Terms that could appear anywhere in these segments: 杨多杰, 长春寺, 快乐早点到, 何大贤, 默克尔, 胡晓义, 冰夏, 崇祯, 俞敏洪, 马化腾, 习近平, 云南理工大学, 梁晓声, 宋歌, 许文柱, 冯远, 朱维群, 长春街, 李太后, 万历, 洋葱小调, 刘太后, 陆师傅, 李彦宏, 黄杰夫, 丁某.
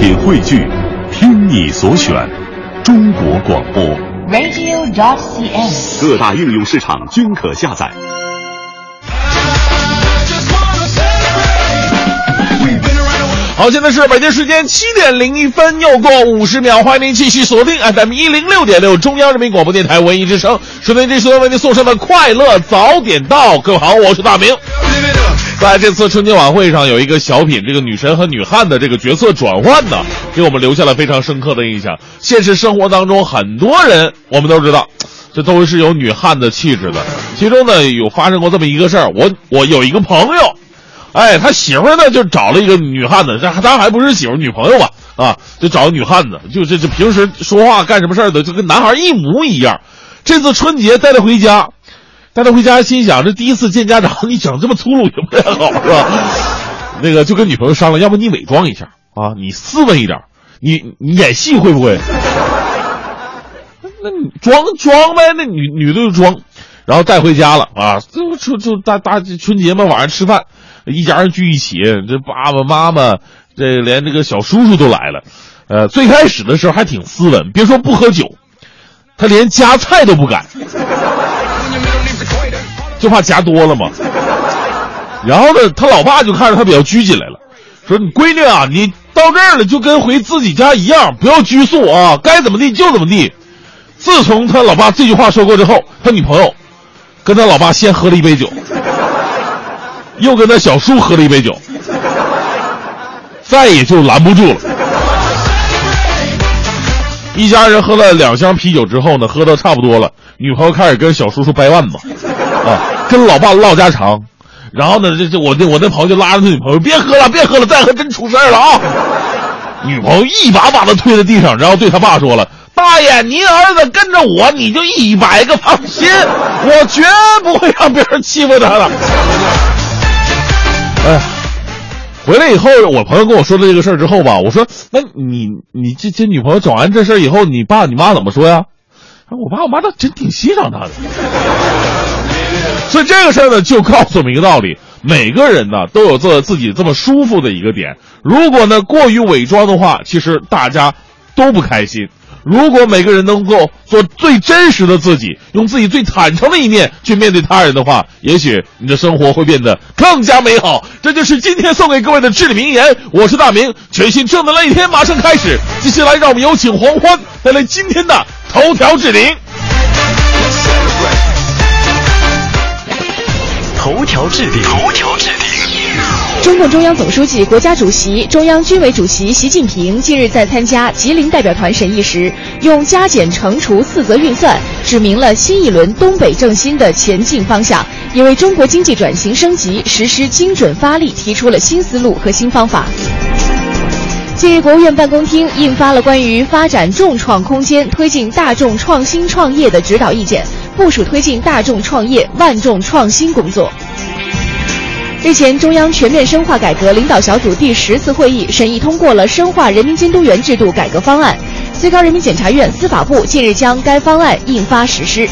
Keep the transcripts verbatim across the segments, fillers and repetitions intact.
品汇聚，听你所选，中国广播 radio 点 c n， 各大应用市场均可下载。好，现在是北京时间七点零一分，又过五十秒，欢迎您继续锁定 F M 一零六点六中央人民广播电台文艺之声，收听这时段为您送上的快乐早点到。各位好，我是大明。在这次春节晚会上，有一个小品，这个女神和女汉的这个角色转换呢，给我们留下了非常深刻的印象。现实生活当中，很多人我们都知道，这都是有女汉的气质的。其中呢，有发生过这么一个事儿，我我有一个朋友。哎，他媳妇呢就找了一个女汉子，这当然还不是媳妇女朋友吧，啊，就找个女汉子，就这这平时说话干什么事儿的，就跟男孩一模一样。这次春节带她回家，带她回家心想，这第一次见家长，你整这么粗鲁也不太好，是吧？那个就跟女朋友商量，要不你伪装一下啊，你斯文一点，你你演戏会不会？那你装装呗，那女女的就装，然后带回家了啊，就就就大大春节嘛，晚上吃饭。一家人聚一起，这爸爸妈妈，这连这个小叔叔都来了。呃，最开始的时候还挺斯文，别说不喝酒，他连夹菜都不敢，就怕夹多了嘛。然后呢，他老爸就看着他比较拘谨来了，说：“你闺女啊，你到这儿了就跟回自己家一样，不要拘束啊，该怎么地就怎么地。”自从他老爸这句话说过之后，他女朋友跟他老爸先喝了一杯酒。又跟他小叔喝了一杯酒，再也就拦不住了。一家人喝了两箱啤酒之后呢，喝得差不多了，女朋友开始跟小叔叔掰腕子，啊，跟老爸唠家常。然后呢，这这我那我那朋友就拉着他女朋友，别喝了，别喝了，再喝真出事儿了啊！女朋友一把把他推在地上，然后对他爸说了：“大爷，您儿子跟着我，你就一百个放心，我绝不会让别人欺负他的。”哎，回来以后，我朋友跟我说的这个事儿之后吧，我说：“那你你这这女朋友找完这事儿以后，你爸你妈怎么说呀？”我爸我妈倒真挺欣赏她的。所以这个事儿呢，就告诉我们一个道理：每个人呢都有这自己这么舒服的一个点。如果呢过于伪装的话，其实大家都不开心。如果每个人能够做最真实的自己，用自己最坦诚的一面去面对他人的话，也许你的生活会变得更加美好。这就是今天送给各位的至理名言。我是大明，全新正能量一天马上开始。接下来让我们有请黄欢带来今天的头条置顶。头条置顶，头条置顶。中共中央总书记、国家主席、中央军委主席习近平近日在参加吉林代表团审议时，用加减乘除四则运算指明了新一轮东北振兴的前进方向，也为中国经济转型升级实施精准发力提出了新思路和新方法。近日，国务院办公厅印发了关于发展众创空间、推进大众创新创业的指导意见，部署推进大众创业、万众创新工作。日前，中央全面深化改革领导小组第十次会议审议通过了深化人民监督员制度改革方案，最高人民检察院、司法部近日将该方案印发实施。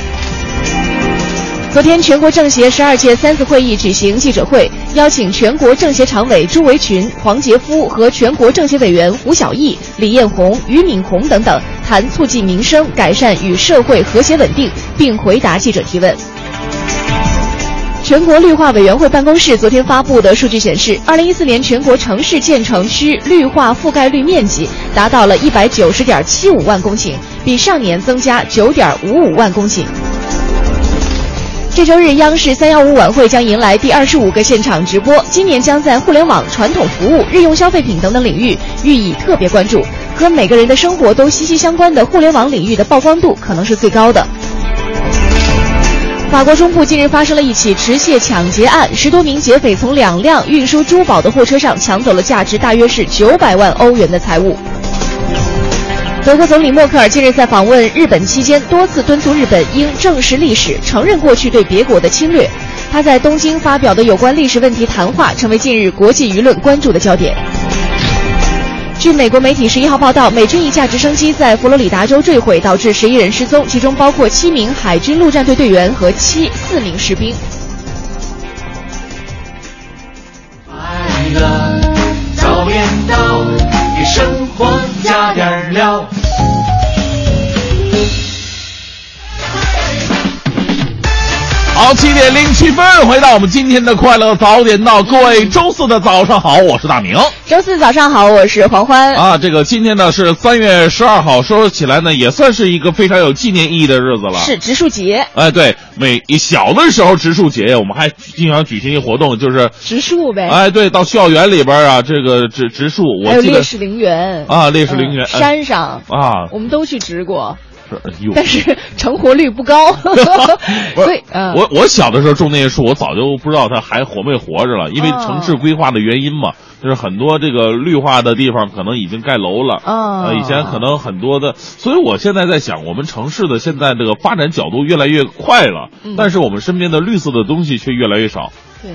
昨天，全国政协十二届三次会议举行记者会，邀请全国政协常委朱维群、黄杰夫和全国政协委员胡晓义、李彦宏、俞敏洪等等，谈促进民生、改善与社会和谐稳定，并回答记者提问。全国绿化委员会办公室昨天发布的数据显示，二零一四年全国城市建成区绿化覆盖率面积达到了一百九十点七五万公顷，比上年增加九点五五万公顷。这周日，央视三幺五晚会将迎来第二十五个现场直播，今年将在互联网、传统服务、日用消费品等等领域予以特别关注。和每个人的生活都息息相关的互联网领域的曝光度可能是最高的。法国中部近日发生了一起持械抢劫案，十多名劫匪从两辆运输珠宝的货车上抢走了价值大约是九百万欧元的财物。德国总理默克尔近日在访问日本期间，多次敦促日本应正视历史，承认过去对别国的侵略。他在东京发表的有关历史问题谈话，成为近日国际舆论关注的焦点。据美国媒体十一号报道，美军一架直升机在佛罗里达州坠毁，导致十一人失踪，其中包括七名海军陆战队队员和七四名士兵。快乐早点到，给生活好，七点零七分，回到我们今天的快乐早点到，各位周四的早上好，我是大明。周四早上好，我是黄欢。啊，这个今天呢是三月十二号，说起来呢也算是一个非常有纪念意义的日子了，是植树节。哎，对，每小的时候植树节，我们还经常举行一个活动，就是植树呗。哎，对，到校园里边啊，这个植植树，我记得还有烈士陵园啊，烈士陵园、呃、山上啊，我们都去植过。但是成活率不高所以、呃、我我小的时候种那些树，我早就不知道它还活没活着了，因为城市规划的原因嘛，就是很多这个绿化的地方可能已经盖楼了啊、呃，以前可能很多的，所以我现在在想，我们城市的现在这个发展角度越来越快了，但是我们身边的绿色的东西却越来越少。对，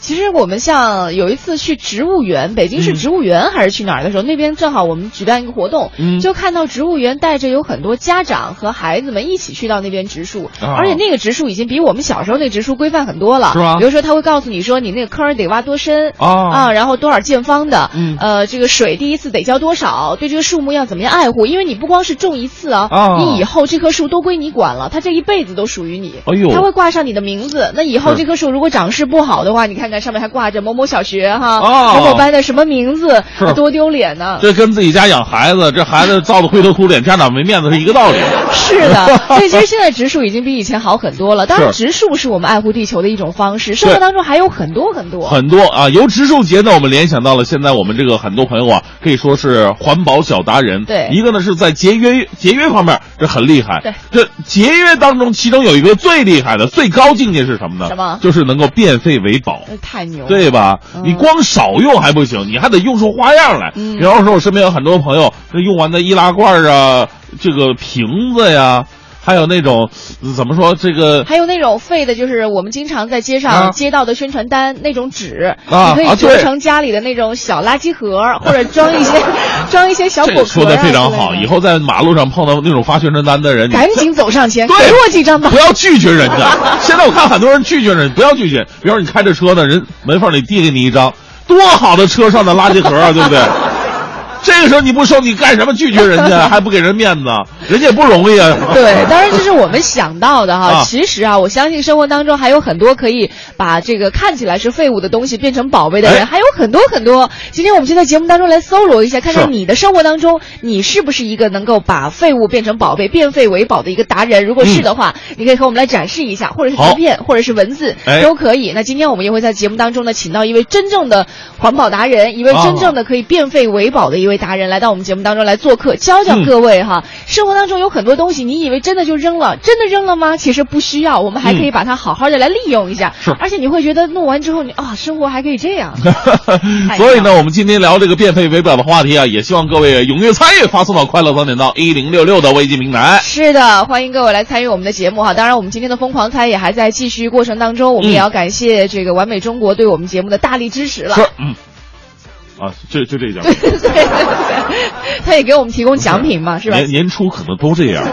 其实我们像有一次去植物园，北京市植物园还是去哪儿的时候、嗯、那边正好我们举办一个活动、嗯、就看到植物园带着有很多家长和孩子们一起去到那边植树、啊、而且那个植树已经比我们小时候那植树规范很多了，是吧？比如说他会告诉你说你那个坑得挖多深 啊, 啊，然后多少见方的、嗯、呃，这个水第一次得浇多少，对这个树木要怎么样爱护，因为你不光是种一次啊，啊你以后这棵树都归你管了，它这一辈子都属于你、哎、呦它会挂上你的名字，那以后这棵树如果长势不好的话，你看上面还挂着某某小学哈、哦、某某班的什么名字，多丢脸呢！这跟自己家养孩子，这孩子造的灰头土脸，家长没面子是一个道理。是的，所以其实现在植树已经比以前好很多了。当然，植树是我们爱护地球的一种方式，生活当中还有很多很多很多啊。由植树节呢，我们联想到了现在我们这个很多朋友啊，可以说是环保小达人。对，一个呢是在节约节约方面这很厉害。对，这节约当中，其中有一个最厉害的最高境界是什么呢？什么？就是能够变废为宝。太牛了，对吧、嗯、你光少用还不行，你还得用出花样来。比方说我身边有很多朋友用完的易拉罐啊，这个瓶子呀，还有那种怎么说这个，还有那种废的，就是我们经常在街上接到的宣传单、啊、那种纸、啊、你可以折成家里的那种小垃圾盒、啊、或者装一些装一些小果壳、啊、说的非常好，以后在马路上碰到那种发宣传单的人，赶紧走上前，给我几张吧，不要拒绝人家。现在我看很多人拒绝人，不要拒绝，比如你开着车呢，人门缝里递给你一张，多好的车上的垃圾盒啊，对不对？这个时候你不收，你干什么拒绝人家？还不给人面子，人家也不容易啊。对，当然这是我们想到的哈。啊、其实啊，我相信生活当中还有很多可以把这个看起来是废物的东西变成宝贝的人，哎、还有很多很多。今天我们就在节目当中来搜罗一下，看看你的生活当中，你是不是一个能够把废物变成宝贝、变废为宝的一个达人？如果是的话，嗯、你可以和我们来展示一下，或者是图片，或者是文字、哎、都可以。那今天我们也会在节目当中呢，请到一位真正的环保达人，一位真正的可以变废为宝的一位。达人来到我们节目当中来做客，教教各位哈、嗯、生活当中有很多东西你以为真的就扔了，真的扔了吗？其实不需要，我们还可以把它好好的来利用一下、嗯、而且你会觉得弄完之后你啊、哦，生活还可以这样所以呢我们今天聊这个变废为宝的话题啊，也希望各位踊跃参与，发送到快乐早点到一零六六的微信平台。是的，欢迎各位来参与我们的节目哈。当然我们今天的疯狂猜也还在继续过程当中，我们也要感谢这个完美中国对我们节目的大力支持了。是嗯啊，就就这家伙，对对对，他也给我们提供奖品嘛，是吧？年年初可能都这样。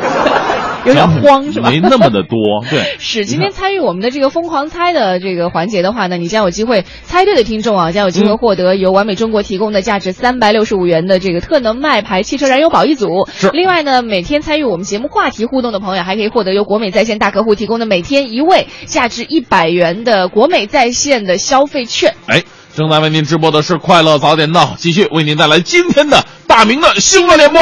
有点慌是吧？没那么的多，对。是，今天参与我们的这个疯狂猜的这个环节的话呢，你将有机会猜对的听众啊，将有机会获得由完美中国提供的价值三百六十五元的这个特能麦牌汽车燃油宝一组。是。另外呢，每天参与我们节目话题互动的朋友，还可以获得由国美在线大客户提供的每天一位价值一百元的国美在线的消费券。哎，正在为您直播的是快乐早点到，继续为您带来今天的大明的新闻联播。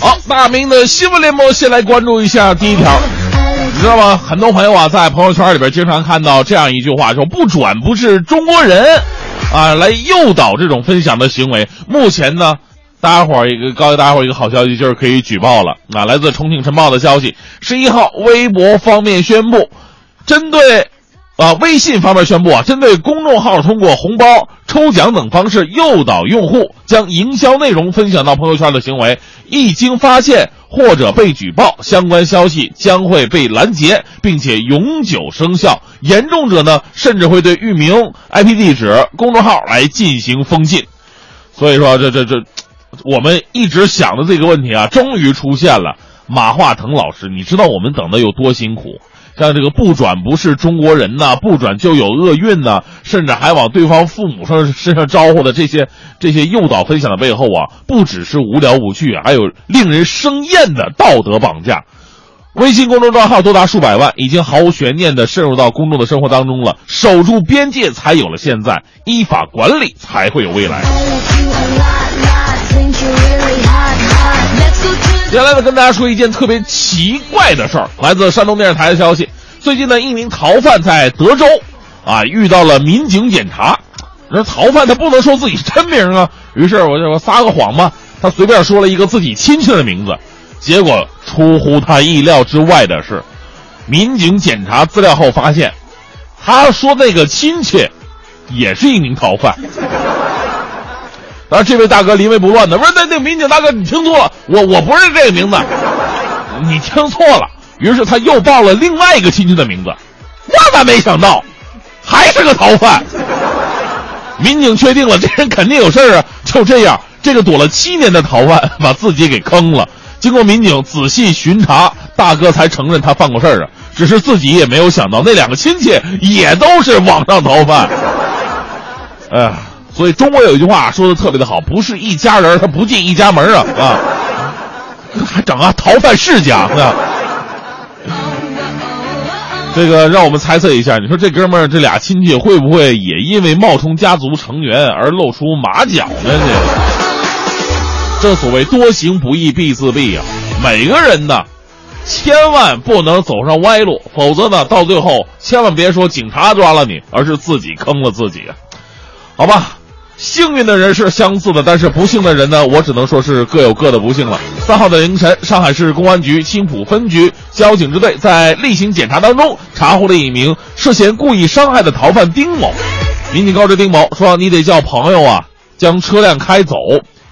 好，大明的新闻联播，先来关注一下第一条，你知道吗？很多朋友啊，在朋友圈里边经常看到这样一句话，说不转不是中国人，啊，来诱导这种分享的行为。目前呢，大家伙儿一个告诉大家伙儿一个好消息，就是可以举报了。啊，来自重庆晨报的消息，十一号，微博方面宣布，针对。啊，微信方面宣布啊，针对公众号通过红包抽奖等方式诱导用户将营销内容分享到朋友圈的行为，一经发现或者被举报，相关消息将会被拦截，并且永久生效。严重者呢，甚至会对域名、I P 地址、公众号来进行封禁。所以说，这这这，我们一直想的这个问题啊，终于出现了。马化腾老师，你知道我们等的有多辛苦？像这个不转不是中国人呐、啊，不转就有厄运呐、啊，甚至还往对方父母身身上招呼的这些这些诱导分享的背后啊，不只是无聊无趣、啊，还有令人生厌的道德绑架。微信公众账号多达数百万，已经毫无悬念地渗入到公众的生活当中了。守住边界才有了现在，依法管理才会有未来。接下来呢，跟大家说一件特别奇怪的事儿，来自山东电视台的消息。最近呢，一名逃犯在德州啊遇到了民警检查。那逃犯他不能说自己真名啊，于是我就我撒个谎嘛，他随便说了一个自己亲戚的名字。结果出乎他意料之外的是，民警检查资料后发现，他说那个亲戚也是一名逃犯。而这位大哥临危不乱的，不是那那民警大哥，你听错了，我我不是这个名字，你听错了。于是他又报了另外一个亲戚的名字，万万没想到，还是个逃犯。民警确定了这人肯定有事儿啊，就这样，这个躲了七年的逃犯把自己给坑了。经过民警仔细巡查，大哥才承认他犯过事儿啊，只是自己也没有想到那两个亲戚也都是网上逃犯。哎。所以中国有一句话说的特别的好，不是一家人他不进一家门啊啊！还整啊逃犯世家啊！这个让我们猜测一下，你说这哥们儿这俩亲戚会不会也因为冒充家族成员而露出马脚呢？这正所谓多行不义必自毙啊！每个人呢，千万不能走上歪路，否则呢，到最后千万别说警察抓了你，而是自己坑了自己啊！好吧。幸运的人是相似的，但是不幸的人呢，我只能说是各有各的不幸了。三号的凌晨，上海市公安局青浦分局交警支队在例行检查当中查获了一名涉嫌故意伤害的逃犯丁某。民警告知丁某说，你得叫朋友啊将车辆开走。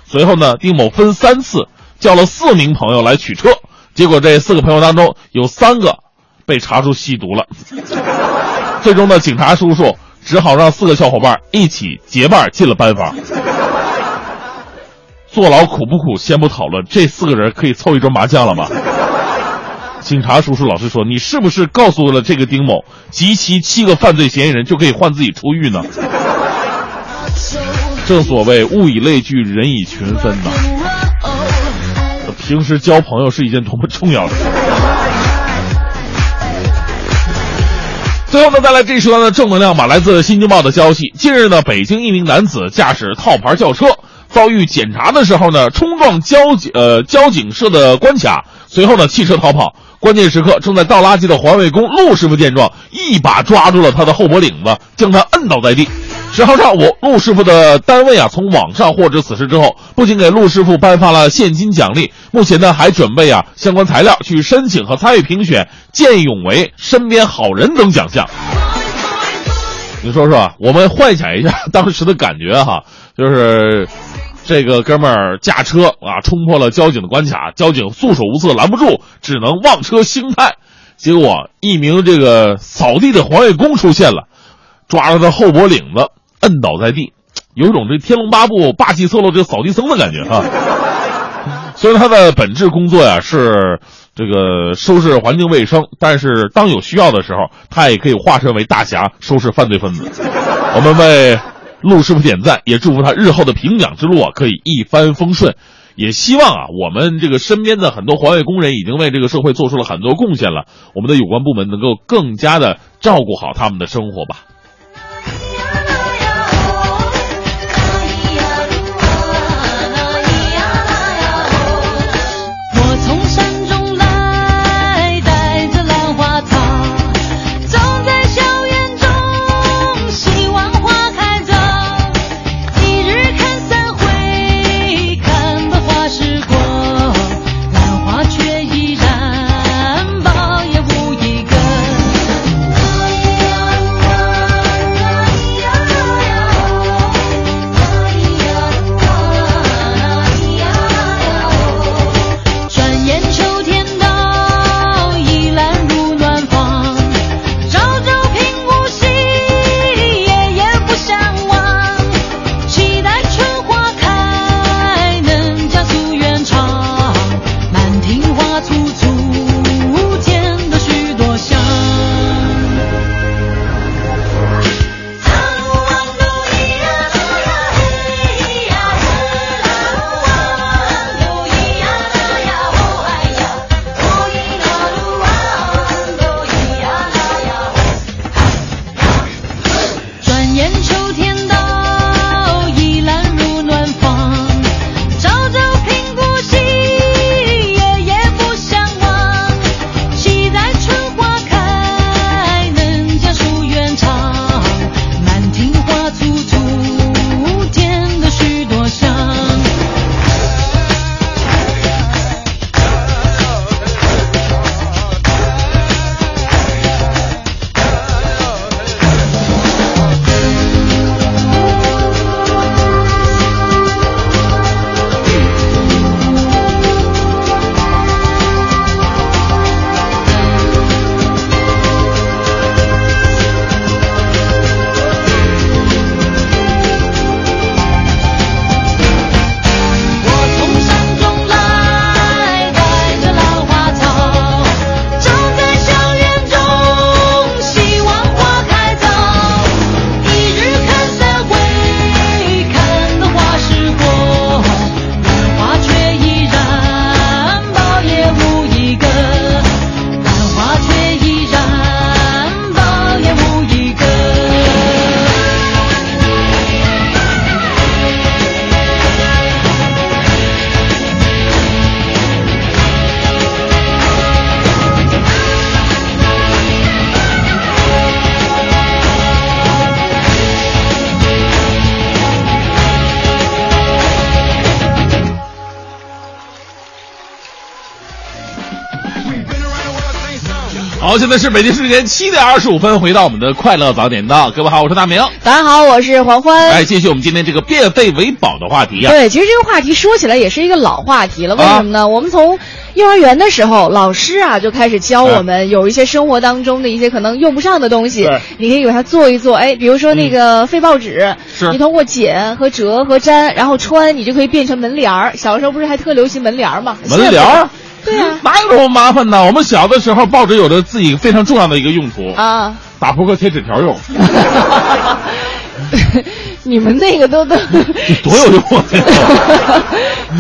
随后呢，丁某分三次叫了四名朋友来取车，结果这四个朋友当中有三个被查出吸毒了。最终呢，警察叔叔只好让四个小伙伴一起结伴进了班房。坐牢苦不苦先不讨论，这四个人可以凑一桌麻将了吧？警察叔叔老师说，你是不是告诉了这个丁某及其七个犯罪嫌疑人就可以换自己出狱呢？正所谓物以类聚，人以群分呐。平时交朋友是一件多么重要的事。最后呢，带来这一时段的正能量吧。来自新京报的消息，近日呢，北京一名男子驾驶套牌轿车，遭遇检查的时候呢，冲撞交警呃交警设的关卡，随后呢弃车逃跑。关键时刻，正在倒垃圾的环卫工陆师傅见状，一把抓住了他的后脖领子，将他摁倒在地。十号上午，陆师傅的单位啊，从网上获知此事之后，不仅给陆师傅颁发了现金奖励，目前呢还准备啊相关材料去申请和参与评选见义勇为、身边好人等奖项。你说说啊，我们幻想一下当时的感觉哈，就是这个哥们儿驾车啊冲破了交警的关卡，交警束手无策，拦不住，只能望车兴叹。结果一名这个扫地的环卫工出现了，抓着他后脖领子，摁倒在地，有种这天龙八部霸气侧漏这个扫地僧的感觉啊！虽然他的本质工作呀、啊、是这个收拾环境卫生，但是当有需要的时候，他也可以化身为大侠，收拾犯罪分子。我们为陆师傅点赞，也祝福他日后的评奖之路啊可以一帆风顺。也希望啊，我们这个身边的很多环卫工人已经为这个社会做出了很多贡献了，我们的有关部门能够更加的照顾好他们的生活吧。好，现在是北京时间七点二十五分，回到我们的快乐早点到。各位好，我是大明。大家好，我是黄欢。哎，继续我们今天这个变废为宝的话题啊。对，其实这个话题说起来也是一个老话题了，为什么呢？啊、我们从幼儿园的时候，老师啊就开始教我们有一些生活当中的一些可能用不上的东西，你可以给它做一做。哎，比如说那个废报纸，嗯、你通过剪和折和粘，然后穿，你就可以变成门帘儿。小时候不是还特流行门帘儿吗？门帘儿。对啊，哪有这么麻烦呢？我们小的时候，报纸有着自己非常重要的一个用途啊，打扑克贴纸条用。你们那个都都多有用啊！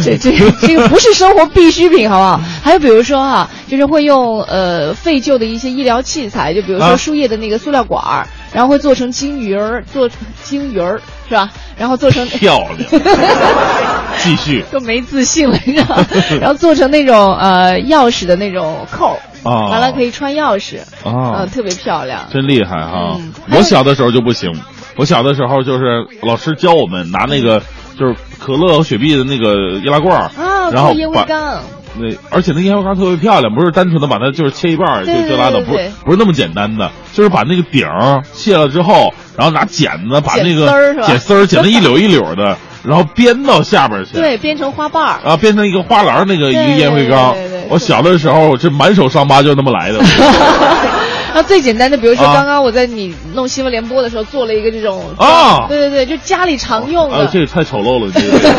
这这这个不是生活必需品，好不好？还有比如说啊，就是会用呃废旧的一些医疗器材，就比如说输液的那个塑料管儿，然后会做成金鱼儿，做成金鱼儿是吧？然后做成漂亮，继续都没自信了，是吧？然后做成那种呃钥匙的那种扣。哦，完了可以穿钥匙，哦、呃，特别漂亮，真厉害哈、啊！嗯、我小的时候就不行，我小的时候就是老师教我们拿那个就是可乐和雪碧的那个易拉罐儿，啊，然后烟灰缸，那而且那烟灰缸特别漂亮，不是单纯的把它就是切一半就就拉倒，不是不是那么简单的，就是把那个顶儿卸了之后，然后拿剪子把那个剪丝儿剪得一绺一绺的。然后编到下边去，对，编成花瓣儿，然后编成一个花篮，那个一个烟灰缸。我小的时候，我这满手伤疤就那么来的。那最简单的，比如说刚刚我在你弄新闻联播的时候，做了一个这种啊，对对对，就家里常用的。啊，这个太丑陋了，这个。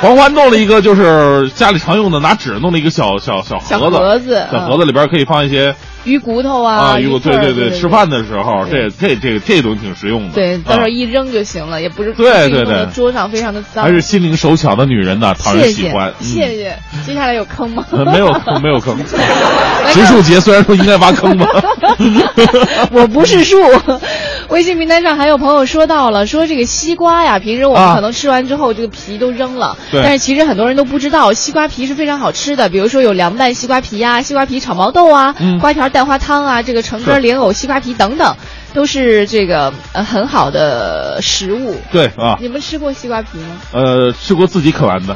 黄欢弄了一个，就是家里常用的，拿纸弄了一个小小小盒子，小盒子，小盒子里边可以放一些。鱼骨头啊，啊，鱼骨，对对对，吃饭的时候，这这这这种挺实用的。对，到时候一扔就行了，也不是对对对，桌上非常的脏。还是心灵手巧的女人呢，讨人喜欢。谢谢。接下来有坑吗？没有坑，没有坑。植树节虽然说应该挖坑吧。我不是树。微信名单上还有朋友说到了，说这个西瓜呀，平时我们可能吃完之后这个皮都扔了，但是其实很多人都不知道，西瓜皮是非常好吃的，比如说有凉拌西瓜皮呀，西瓜皮炒毛豆啊，瓜条。蛋花汤啊，这个橙根、莲藕、西瓜皮等等，都是这个呃很好的食物。对啊，你们吃过西瓜皮吗？呃，吃过自己啃完的，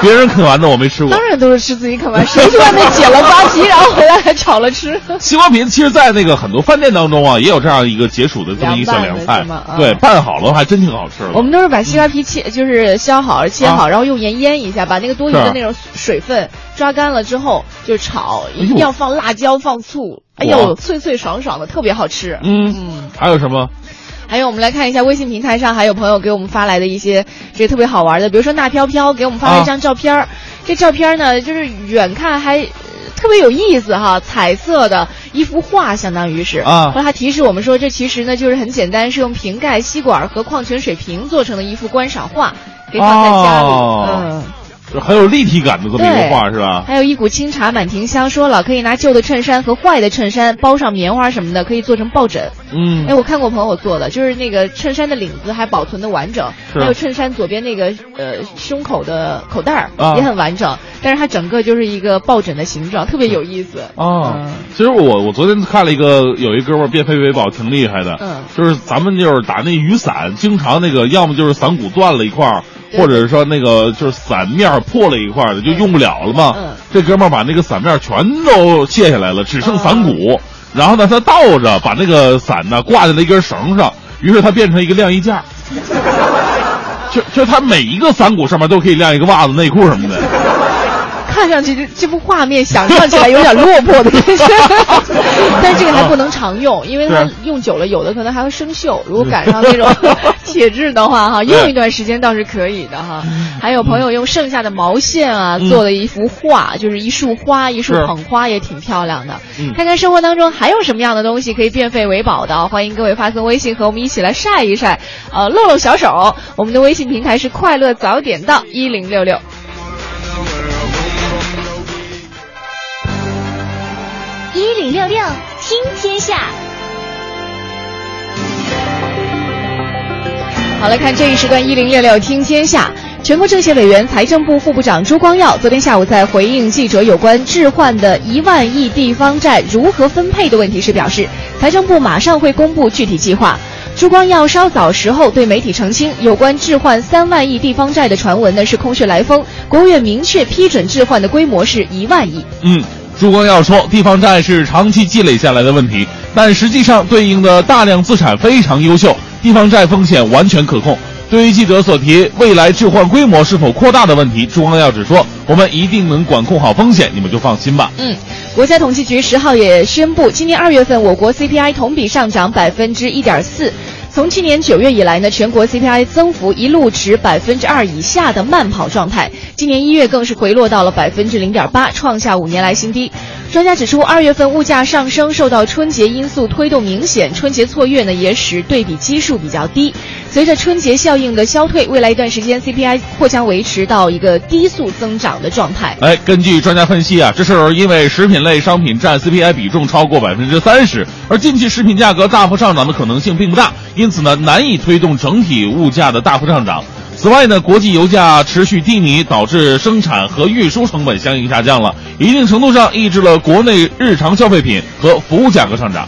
别人啃完的我没吃过。当然都是吃自己啃完，谁去外面捡了瓜皮，然后回来还炒了吃？西瓜皮其实，在那个很多饭店当中啊，也有这样一个解暑的这么一个小凉菜。啊、对，拌好了还真挺好吃的。我们都是把西瓜皮切，就是削好、切好，啊、然后用盐腌一下，把那个多余的那种水分抓干了之后就炒，一定要放辣椒、放醋。哎呦，脆脆爽爽的，特别好吃。嗯，嗯还有什么？还有，我们来看一下微信平台上还有朋友给我们发来的一些这特别好玩的，比如说那飘飘给我们发了一张照片儿，啊、这照片呢就是远看还、呃、特别有意思哈，彩色的一幅画，相当于是啊。后来他提示我们说，这其实呢就是很简单，是用瓶盖、吸管和矿泉水瓶做成的一幅观赏画，可以放在家里。啊、嗯。很有立体感的这么一个画是吧？还有一股清茶满庭香，说了可以拿旧的衬衫和坏的衬衫包上棉花什么的，可以做成抱枕。嗯，哎，我看过朋友做的，就是那个衬衫的领子还保存的完整，还有衬衫左边那个呃胸口的口袋也很完整，啊、但是它整个就是一个抱枕的形状，特别有意思。哦、嗯，其实我我昨天看了一个有一哥们变废为宝挺厉害的，嗯，就是咱们就是打那雨伞，经常那个要么就是伞骨断了一块儿。或者是说那个就是伞面破了一块的就用不了了嘛，嗯嗯、这哥们儿把那个伞面全都卸下来了，只剩伞骨，嗯、然后呢他倒着把那个伞呢挂在了一根绳上，于是它变成一个晾衣架，就就它每一个伞骨上面都可以晾一个袜子、内裤什么的。看上去这这幅画面想象起来有点落魄的，但这个还不能常用，因为它用久了有的可能还会生锈，如果赶上那种铁质的话哈，用一段时间倒是可以的哈。还有朋友用剩下的毛线啊做了一幅画，嗯、就是一束花，一束捧花也挺漂亮的。嗯、看看生活当中还有什么样的东西可以变废为宝的，欢迎各位发送微信和我们一起来晒一晒，呃，露露小手。我们的微信平台是快乐早点到一零六六。一零六六听天下，好，来看这一时段一零六六听天下。全国政协委员、财政部副部长朱光耀昨天下午在回应记者有关置换的一万亿地方债如何分配的问题时表示，财政部马上会公布具体计划。朱光耀稍早时候对媒体澄清，有关置换三万亿地方债的传闻呢是空穴来风，国务院明确批准置换的规模是一万亿。嗯。朱光耀说，地方债是长期积累下来的问题，但实际上对应的大量资产非常优秀，地方债风险完全可控。对于记者所提未来置换规模是否扩大的问题，朱光耀只说我们一定能管控好风险，你们就放心吧。嗯，国家统计局十号也宣布，今年二月份我国 C P I 同比上涨百分之一点四。从去年九月以来呢，全国 C P I 增幅一路持百分之二以下的慢跑状态，今年一月更是回落到了百分之零点八，创下五年来新低。专家指出，二月份物价上升受到春节因素推动明显，春节错月呢也使对比基数比较低。随着春节效应的消退，未来一段时间 C P I 或将维持到一个低速增长的状态。哎，根据专家分析啊，这是因为食品类商品占 C P I 比重超过百分之三十，而近期食品价格大幅上涨的可能性并不大，因此呢难以推动整体物价的大幅上涨。此外呢，国际油价持续低迷，导致生产和运输成本相应下降了，一定程度上抑制了国内日常消费品和服务价格上涨。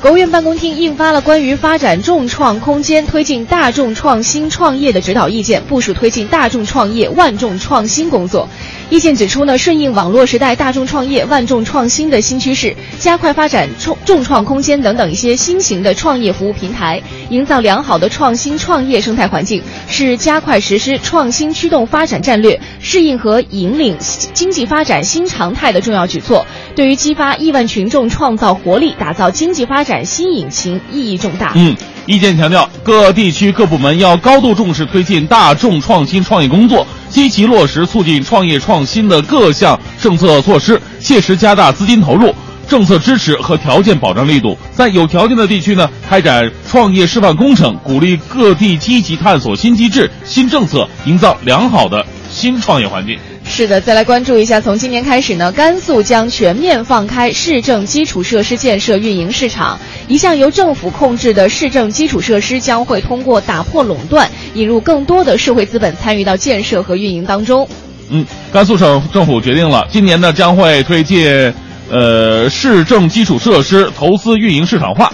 国务院办公厅印发了关于发展众创空间、推进大众创新创业的指导意见，部署推进大众创业、万众创新工作。意见指出呢，顺应网络时代大众创业、万众创新的新趋势，加快发展众创空间等等一些新型的创业服务平台，营造良好的创新创业生态环境，是加快实施创新驱动发展战略、适应和引领经济发展新常态的重要举措，对于激发亿万群众创造活力、打造经济发展展新引擎意义重大。嗯，意见强调，各地区各部门要高度重视推进大众创新创业工作，积极落实促进创业创新的各项政策措施，切实加大资金投入、政策支持和条件保障力度。在有条件的地区呢，开展创业示范工程，鼓励各地积极探索新机制、新政策，营造良好的新创业环境。是的，再来关注一下，从今年开始呢，甘肃将全面放开市政基础设施建设运营市场。一项由政府控制的市政基础设施将会通过打破垄断，引入更多的社会资本参与到建设和运营当中。嗯，甘肃省政府决定了，今年呢将会推进呃市政基础设施投资运营市场化。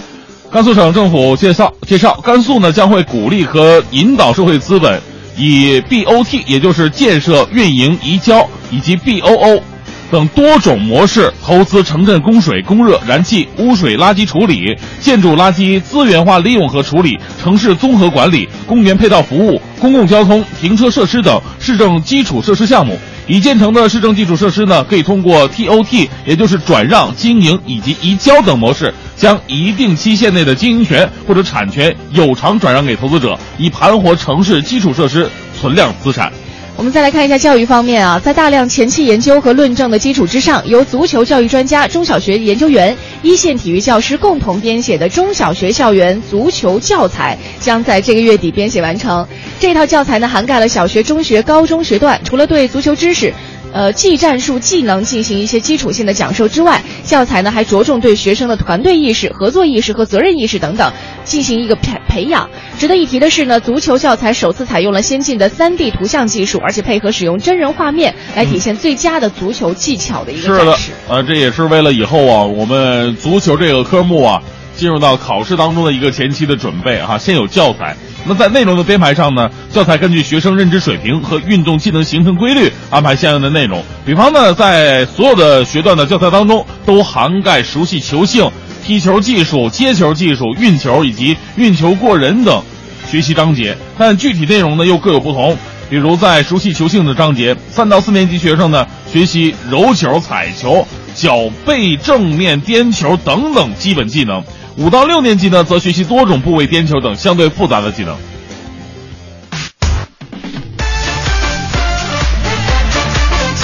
甘肃省政府介绍介绍，甘肃呢将会鼓励和引导社会资本，以 B O T 也就是建设、运营、移交以及 B O O 等多种模式投资城镇供水、供热、燃气、污水垃圾处理、建筑垃圾资源化利用和处理、城市综合管理、公园配套服务、公共交通、停车设施等市政基础设施项目。已建成的市政基础设施呢，可以通过 T O T 也就是转让、经营以及移交等模式，将一定期限内的经营权或者产权有偿转让给投资者，以盘活城市基础设施存量资产。我们再来看一下教育方面啊，在大量前期研究和论证的基础之上，由足球教育专家、中小学研究员、一线体育教师共同编写的中小学校园足球教材将在这个月底编写完成。这套教材呢，涵盖了小学、中学、高中学段，除了对足球知识呃，技战术、技能进行一些基础性的讲授之外，教材呢还着重对学生的团队意识、合作意识和责任意识等等进行一个培培养。值得一提的是呢，足球教材首次采用了先进的 三 D 图像技术，而且配合使用真人画面来体现最佳的足球技巧的一个展示。是的，呃，这也是为了以后啊，我们足球这个科目啊，进入到考试当中的一个前期的准备哈、啊，先有教材。那在内容的编排上呢，教材根据学生认知水平和运动技能形成规律安排相应的内容。比方呢，在所有的学段的教材当中，都涵盖熟悉球性、踢球技术、接球技术、运球以及运球过人等学习章节，但具体内容呢又各有不同。比如在熟悉球性的章节，三到四年级学生呢学习揉球、踩球、脚背正面颠球等等基本技能。五到六年级呢，则学习多种部位颠球等相对复杂的技能。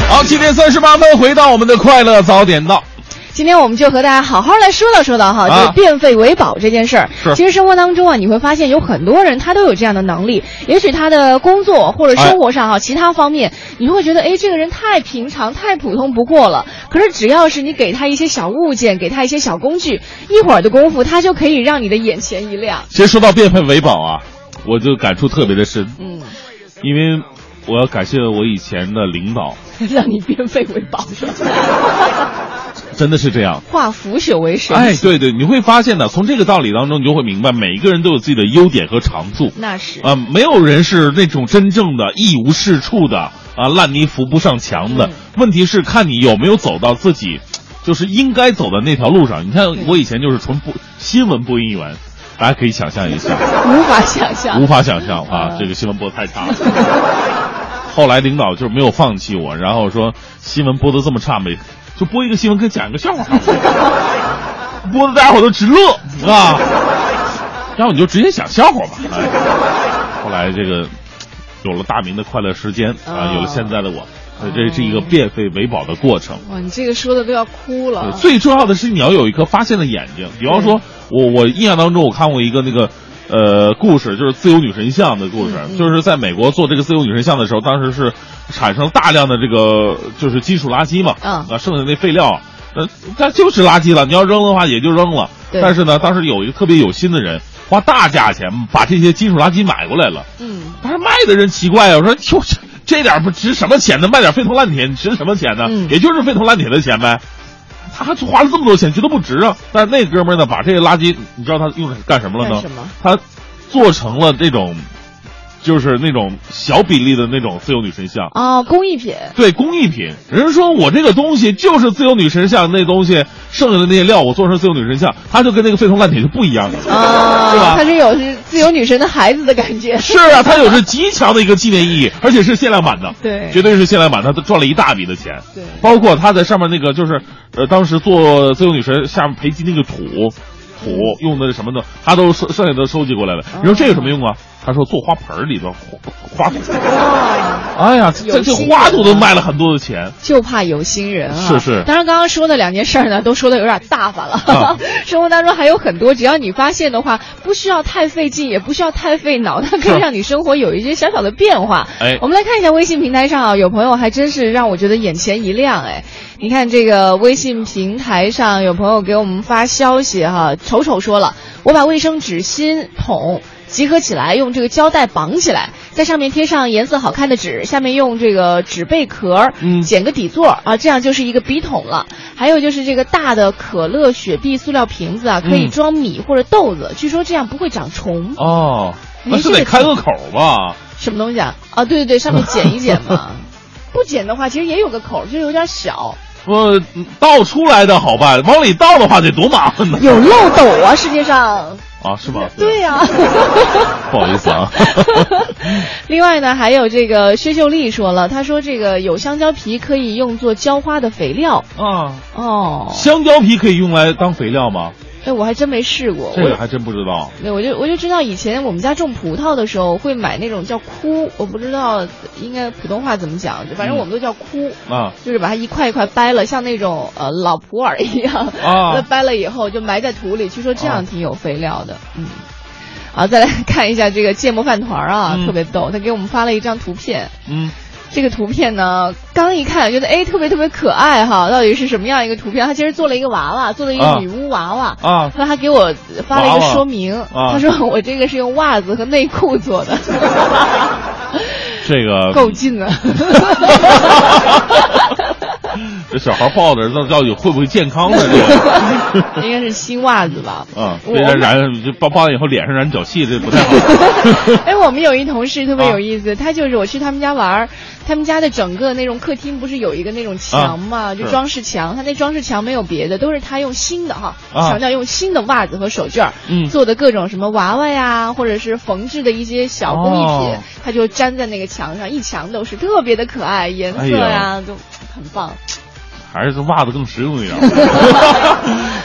好，七点三十八分，回到我们的快乐早点到。今天我们就和大家好好来说道说道哈，啊、就变废为宝这件事儿。其实生活当中啊，你会发现有很多人他都有这样的能力，也许他的工作或者生活上哈、啊、其他方面，你会觉得哎这个人太平常、太普通不过了。可是只要是你给他一些小物件，给他一些小工具，一会儿的功夫，他就可以让你的眼前一亮。其实说到变废为宝啊，我就感触特别的深。嗯，因为我要感谢我以前的领导，让你变废为宝。真的是这样，化腐朽为神奇。哎，对对，你会发现呢，从这个道理当中，你就会明白，每一个人都有自己的优点和长处。那是啊、呃，没有人是那种真正的一无是处的啊，烂泥扶不上墙的。嗯、问题是看你有没有走到自己就是应该走的那条路上。你看我以前就是纯不新闻播音员，大家可以想象一下，无法想象，无法想象啊！这个新闻播太差了。后来领导就是没有放弃我，然后说新闻播得这么差，没就播一个新闻跟讲一个笑话，播的大家伙都直乐啊，然后你就直接讲笑话吧。哎、后来这个有了大明的快乐时间啊，有了现在的我。这是一个变废为宝的过程。哇，你这个说的都要哭了。最重要的是你要有一颗发现的眼睛。比方说，我我印象当中我看过一个那个，呃，故事，就是自由女神像的故事，嗯、就是在美国做这个自由女神像的时候，当时是产生大量的这个就是金属垃圾嘛，嗯、啊，剩下那废料，呃，但就是垃圾了，你要扔的话也就扔了。但是呢，当时有一个特别有心的人，花大价钱把这些金属垃圾买过来了。嗯，但是卖的人奇怪啊，我说就。这点不值什么钱呢？卖点废铜烂铁值什么钱呢？嗯、也就是废铜烂铁的钱呗。他还花了这么多钱，觉得不值啊。但是那哥们儿呢，把这些垃圾，你知道他用来干什么了呢？他做成了这种，就是那种小比例的那种自由女神像啊、哦，工艺品。对，工艺品。人家说我这个东西就是自由女神像那东西，剩下的那些料我做成自由女神像，它就跟那个废铜烂铁就不一样了，啊、是吧？它是有是自由女神的孩子的感觉。是啊，它有着极强的一个纪念意义，而且是限量版的，对，绝对是限量版，它都赚了一大笔的钱。对，包括它在上面那个就是，呃，当时做自由女神下面培基那个土。土用的是什么呢？他都剩下都收集过来了。你说这有什么用啊？他说做花盆里边花土。哎呀，这这花土都卖了很多的钱，就怕有心人啊！是是。当然，刚刚说的两件事呢，都说的有点大发了。啊、生活当中还有很多，只要你发现的话，不需要太费劲，也不需要太费脑，它可以让你生活有一些小小的变化。哎，我们来看一下微信平台上啊，有朋友还真是让我觉得眼前一亮哎。你看这个微信平台上有朋友给我们发消息哈，丑丑说了，我把卫生纸芯筒集合起来，用这个胶带绑起来，在上面贴上颜色好看的纸，下面用这个纸贝壳，嗯，剪个底座啊，这样就是一个笔筒了。还有就是这个大的可乐、雪碧塑料瓶子啊，可以装米或者豆子，嗯、据说这样不会长虫。哦，那是得开个口吧？什么东西啊？啊，对对对，上面剪一剪嘛，不剪的话其实也有个口，就是有点小。我倒出来的好办，往里倒的话得多麻烦呢。有漏斗啊，世界上啊，是吗？对呀、啊，不好意思啊。另外呢，还有这个薛秀丽说了，她说这个有香蕉皮可以用作浇花的肥料啊。哦，香蕉皮可以用来当肥料吗？哎，我还真没试过，这个还真不知道。对，我就我就知道以前我们家种葡萄的时候会买那种叫枯，我不知道应该普通话怎么讲，反正我们都叫枯啊，就是把它一块一块掰了，像那种呃老普洱一样啊，那掰了以后就埋在土里，据说这样挺有肥料的。嗯，啊，再来看一下这个芥末饭团啊，特别逗，他给我们发了一张图片。嗯。这个图片呢，刚一看觉得哎特别特别可爱哈，到底是什么样一个图片？他其实做了一个娃娃，做了一个女巫娃娃啊。他还给我发了一个说明，娃娃啊、他说我这个是用袜子和内裤做的。这个够近了。这小孩抱着，那到底会不会健康呢？这个应该是新袜子吧？啊、嗯，这染抱抱完以后脸上染脚气，这不太好。哎，我们有一同事特别有意思，啊、他就是我去他们家玩，他们家的整个那种客厅不是有一个那种墙嘛，啊、就装饰墙，他那装饰墙没有别的，都是他用新的哈，啊、强调用新的袜子和手绢、嗯、做的各种什么娃娃呀，或者是缝制的一些小工艺品，哦、他就粘在那个墙上，一墙都是，特别的可爱，颜色呀、哎、就很棒。还是袜子更实用一点。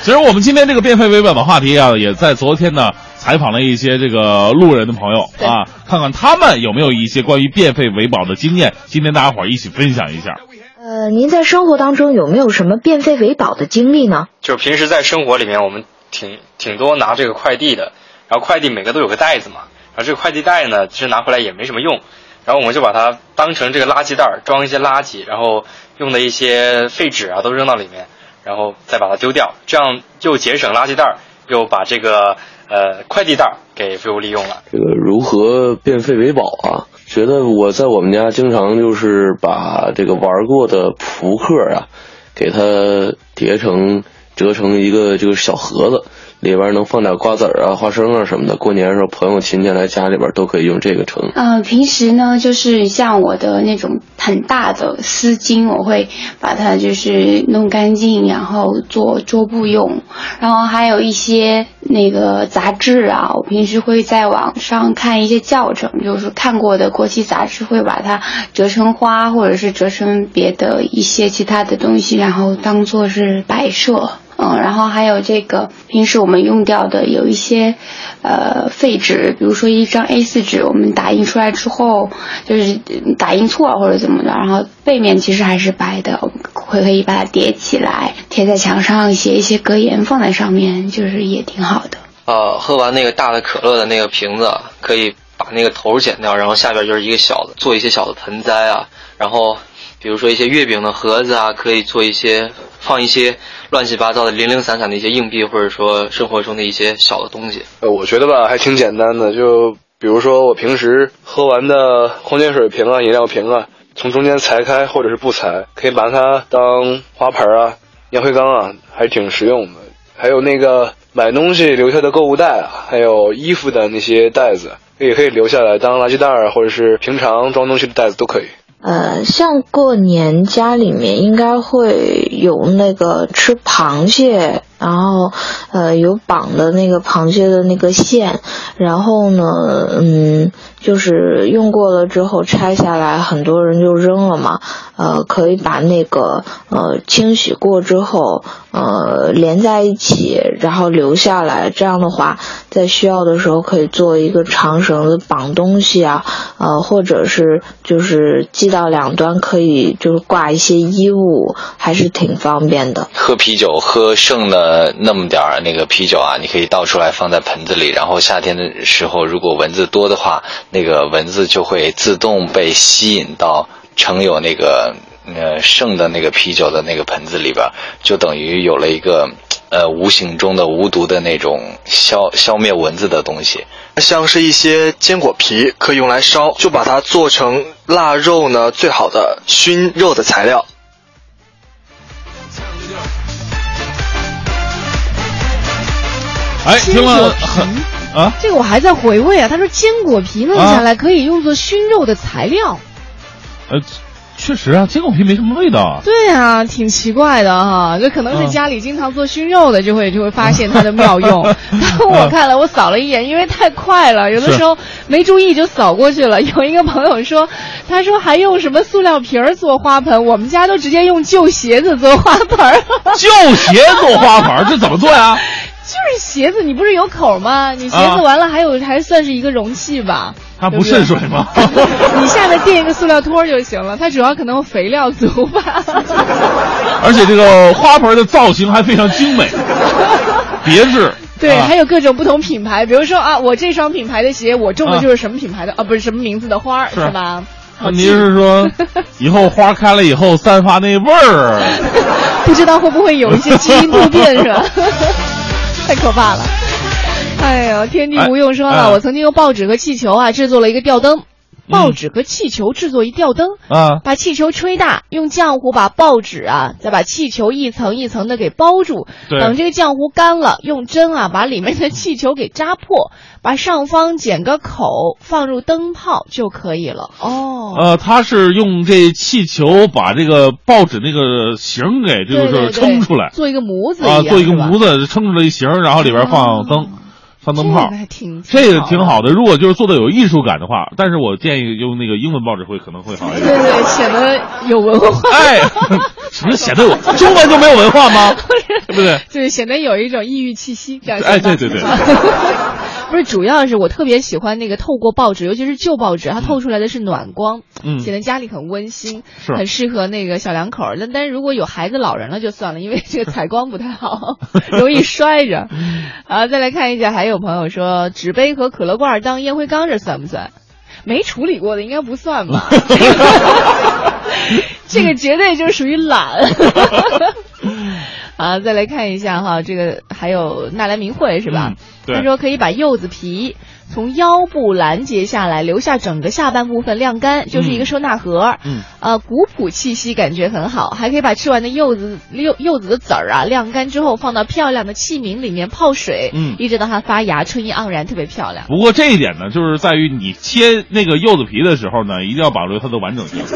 其实我们今天这个变废为宝的话题啊，也在昨天呢采访了一些这个路人的朋友啊，看看他们有没有一些关于变废为宝的经验，今天大家伙儿一起分享一下。呃，您在生活当中有没有什么变废为宝的经历呢？就平时在生活里面，我们挺挺多拿这个快递的，然后快递每个都有个袋子嘛，然后这个快递袋呢，其实拿回来也没什么用。然后我们就把它当成这个垃圾袋，装一些垃圾，然后用的一些废纸啊都扔到里面，然后再把它丢掉，这样又节省垃圾袋，又把这个呃快递袋给废物利用了。这个如何变废为宝啊？觉得我在我们家经常就是把这个玩过的扑克啊，给它叠成折成一个这个小盒子，里边能放点瓜子啊、花生啊什么的，过年的时候朋友亲戚来家里边都可以用这个盛。呃，平时呢就是像我的那种很大的丝巾，我会把它就是弄干净，然后做桌布用，然后还有一些那个杂志啊，我平时会在网上看一些教程，就是看过的国际杂志会把它折成花或者是折成别的一些其他的东西，然后当做是摆设。嗯，然后还有这个平时我们用掉的有一些呃废纸，比如说一张 A 四 纸，我们打印出来之后就是打印错或者怎么的，然后背面其实还是白的，我们会可以把它叠起来贴在墙上，写一些格言放在上面，就是也挺好的。呃，喝完那个大的可乐的那个瓶子，可以把那个头剪掉，然后下边就是一个小的，做一些小的盆栽啊，然后比如说一些月饼的盒子啊，可以做一些放一些乱七八糟的零零散散的一些硬币，或者说生活中的一些小的东西。呃，我觉得吧还挺简单的，就比如说我平时喝完的矿泉水瓶啊、饮料瓶啊，从中间裁开或者是不裁，可以把它当花盆啊、烟灰缸啊，还挺实用的。还有那个买东西留下的购物袋啊，还有衣服的那些袋子，也可以留下来当垃圾袋啊，或者是平常装东西的袋子都可以。呃，像过年家里面应该会有那个吃螃蟹，然后呃有绑的那个螃蟹的那个线，然后呢嗯就是用过了之后拆下来，很多人就扔了嘛。呃可以把那个呃清洗过之后呃连在一起，然后留下来，这样的话在需要的时候可以做一个长绳子绑东西啊，呃或者是就是系到两端，可以就是挂一些衣物，还是挺方便的。喝啤酒喝剩的呃，那么点儿那个啤酒啊，你可以倒出来放在盆子里，然后夏天的时候如果蚊子多的话，那个蚊子就会自动被吸引到盛有那个呃剩的那个啤酒的那个盆子里边，就等于有了一个呃无形中的无毒的那种消消灭蚊子的东西。像是一些坚果皮可以用来烧，就把它做成腊肉呢最好的熏肉的材料。哎，听了啊，这个我还在回味啊。他说坚果皮弄下来可以用作熏肉的材料。呃，确实啊，坚果皮没什么味道啊。对啊，挺奇怪的哈、啊。这可能是家里经常做熏肉的，就会就会发现它的妙用。当我看了，我扫了一眼，因为太快了，有的时候没注意就扫过去了。有一个朋友说，他说还用什么塑料皮儿做花盆？我们家都直接用旧鞋子做花盆。旧鞋做花盆，这怎么做呀？就是鞋子，你不是有口吗？你鞋子完了还有、啊、还算是一个容器吧？它不渗水吗？你下面垫一个塑料托就行了。它主要可能肥料足吧。而且这个花盆的造型还非常精美，别致。对、啊，还有各种不同品牌，比如说啊，我这双品牌的鞋，我种的就是什么品牌的 啊, 啊，不是什么名字的花， 是, 是吧？问题是说，以后花开了以后散发那味儿，不知道会不会有一些基因突变是吧？太可怕了！哎呦，天地无用说了、哎哎，我曾经用报纸和气球啊制作了一个吊灯，报纸和气球制作一吊灯啊、嗯，把气球吹大，用浆糊把报纸啊，再把气球一层一层的给包住，等这个浆糊干了，用针啊把里面的气球给扎破，把上方剪个口，放入灯泡就可以了。哦，呃，他是用这气球把这个报纸那个形给这个撑出来，对对对，做一个模子啊、呃，做一个模子撑出来一形，然后里边放灯。哦，放灯泡，这个挺好的。如果就是做的有艺术感的话，但是我建议用那个英文报纸会可能会好一点。对对，显得有文化。哎，什么显得有？中文就没有文化吗？对不对？就是显得有一种异域气息。哎，对对对。不是，主要是我特别喜欢那个透过报纸，尤其是旧报纸，它透出来的是暖光，嗯，显得家里很温馨，是很适合那个小两口。但但是如果有孩子、老人了就算了，因为这个采光不太好，容易摔着。啊，再来看一下，还有朋友说，纸杯和可乐罐当烟灰缸，这算不算？没处理过的应该不算吧？这个绝对就属于懒。啊，再来看一下哈，这个还有纳兰明慧是吧？嗯，他说可以把柚子皮从腰部拦截下来，留下整个下半部分晾干，就是一个收纳盒。嗯，呃，古朴气息感觉很好。还可以把吃完的柚子柚柚子的籽儿啊晾干之后，放到漂亮的器皿里面泡水，嗯，一直到它发芽，春意盎然，特别漂亮。不过这一点呢，就是在于你切那个柚子皮的时候呢，一定要保留它的完整性。对对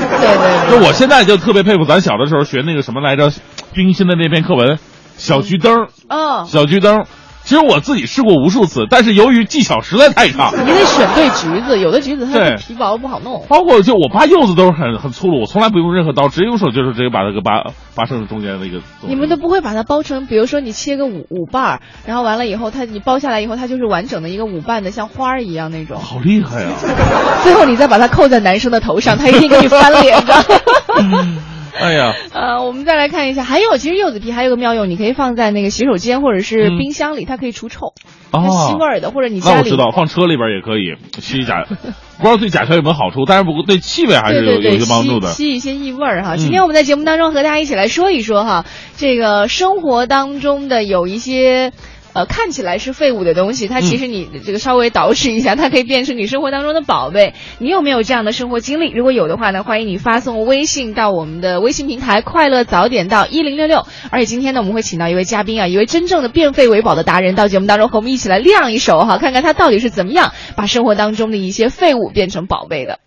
对。就我现在就特别佩服咱小的时候学那个什么来着，冰心的那篇课文，小桔灯。嗯。小桔灯。其实我自己试过无数次，但是由于技巧实在太差，你得选对橘子，有的橘子它的皮薄不好弄。包括就我拔柚子都是很很粗鲁，我从来不用任何刀，直接用手就是直接把它给拔拔成中间的一个。你们都不会把它包成，比如说你切个五五瓣，然后完了以后它你包下来以后它就是完整的一个五瓣的，像花一样那种。好厉害呀、啊！最后你再把它扣在男生的头上，他一定给你翻脸的。哎呀，呃，我们再来看一下，还有其实柚子皮还有个妙用，你可以放在那个洗手间或者是冰箱里，嗯、它可以除臭，它、啊、吸味儿的，或者你家里那我知道，放车里边也可以吸甲，不知道对甲醛有没有好处，但是不过对气味还是有对对对有一些帮助的，吸一些异味儿哈。今天我们在节目当中和大家一起来说一说哈，嗯、这个生活当中的有一些。呃，看起来是废物的东西，它其实你这个稍微捯饬一下，它可以变成你生活当中的宝贝。你有没有这样的生活经历？如果有的话呢，欢迎你发送微信到我们的微信平台快乐早点到一零六六。而且今天呢，我们会请到一位嘉宾啊，一位真正的变废为宝的达人，到节目当中和我们一起来亮一手哈，看看他到底是怎么样把生活当中的一些废物变成宝贝的。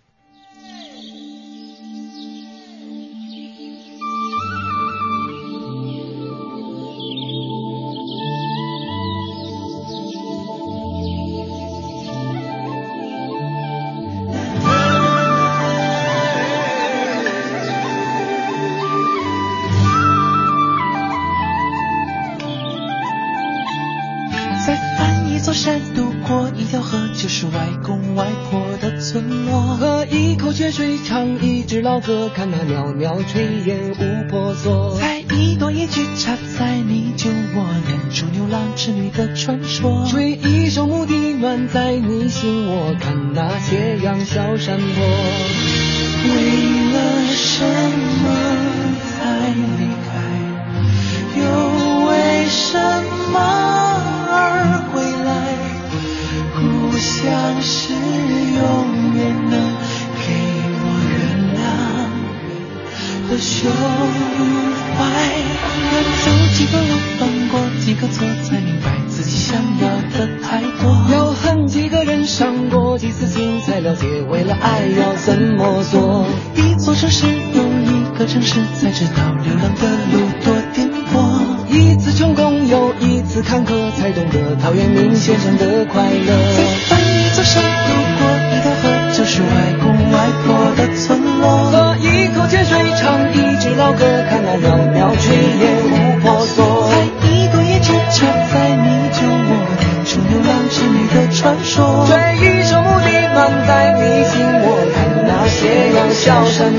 老歌看那袅袅炊烟无婆娑，采一朵一曲插在你酒窝，忍住牛郎织女的传说，吹一首牧笛暖在你心窝，看那斜阳小山坡。为了什么才离开，又为什么而回来，故乡是永远的的胸怀，人走几个路，犯过几个错，才明白自己想要的太多。要恨几个人，伤过几次心，才了解为了爱要怎么做。一座城市又一个城市，才知道流浪的路多颠簸。一次成功又一次坎坷，才懂得陶渊明先生的快乐。再翻一座山，路过一条河，就是外公外婆的村落。喝一口泉水，唱一支老歌，看那袅袅炊烟无婆娑。采一朵一枝插在你酒窝，点出牛郎织女的传说。吹一首牧笛暖在你心窝，看那斜阳小山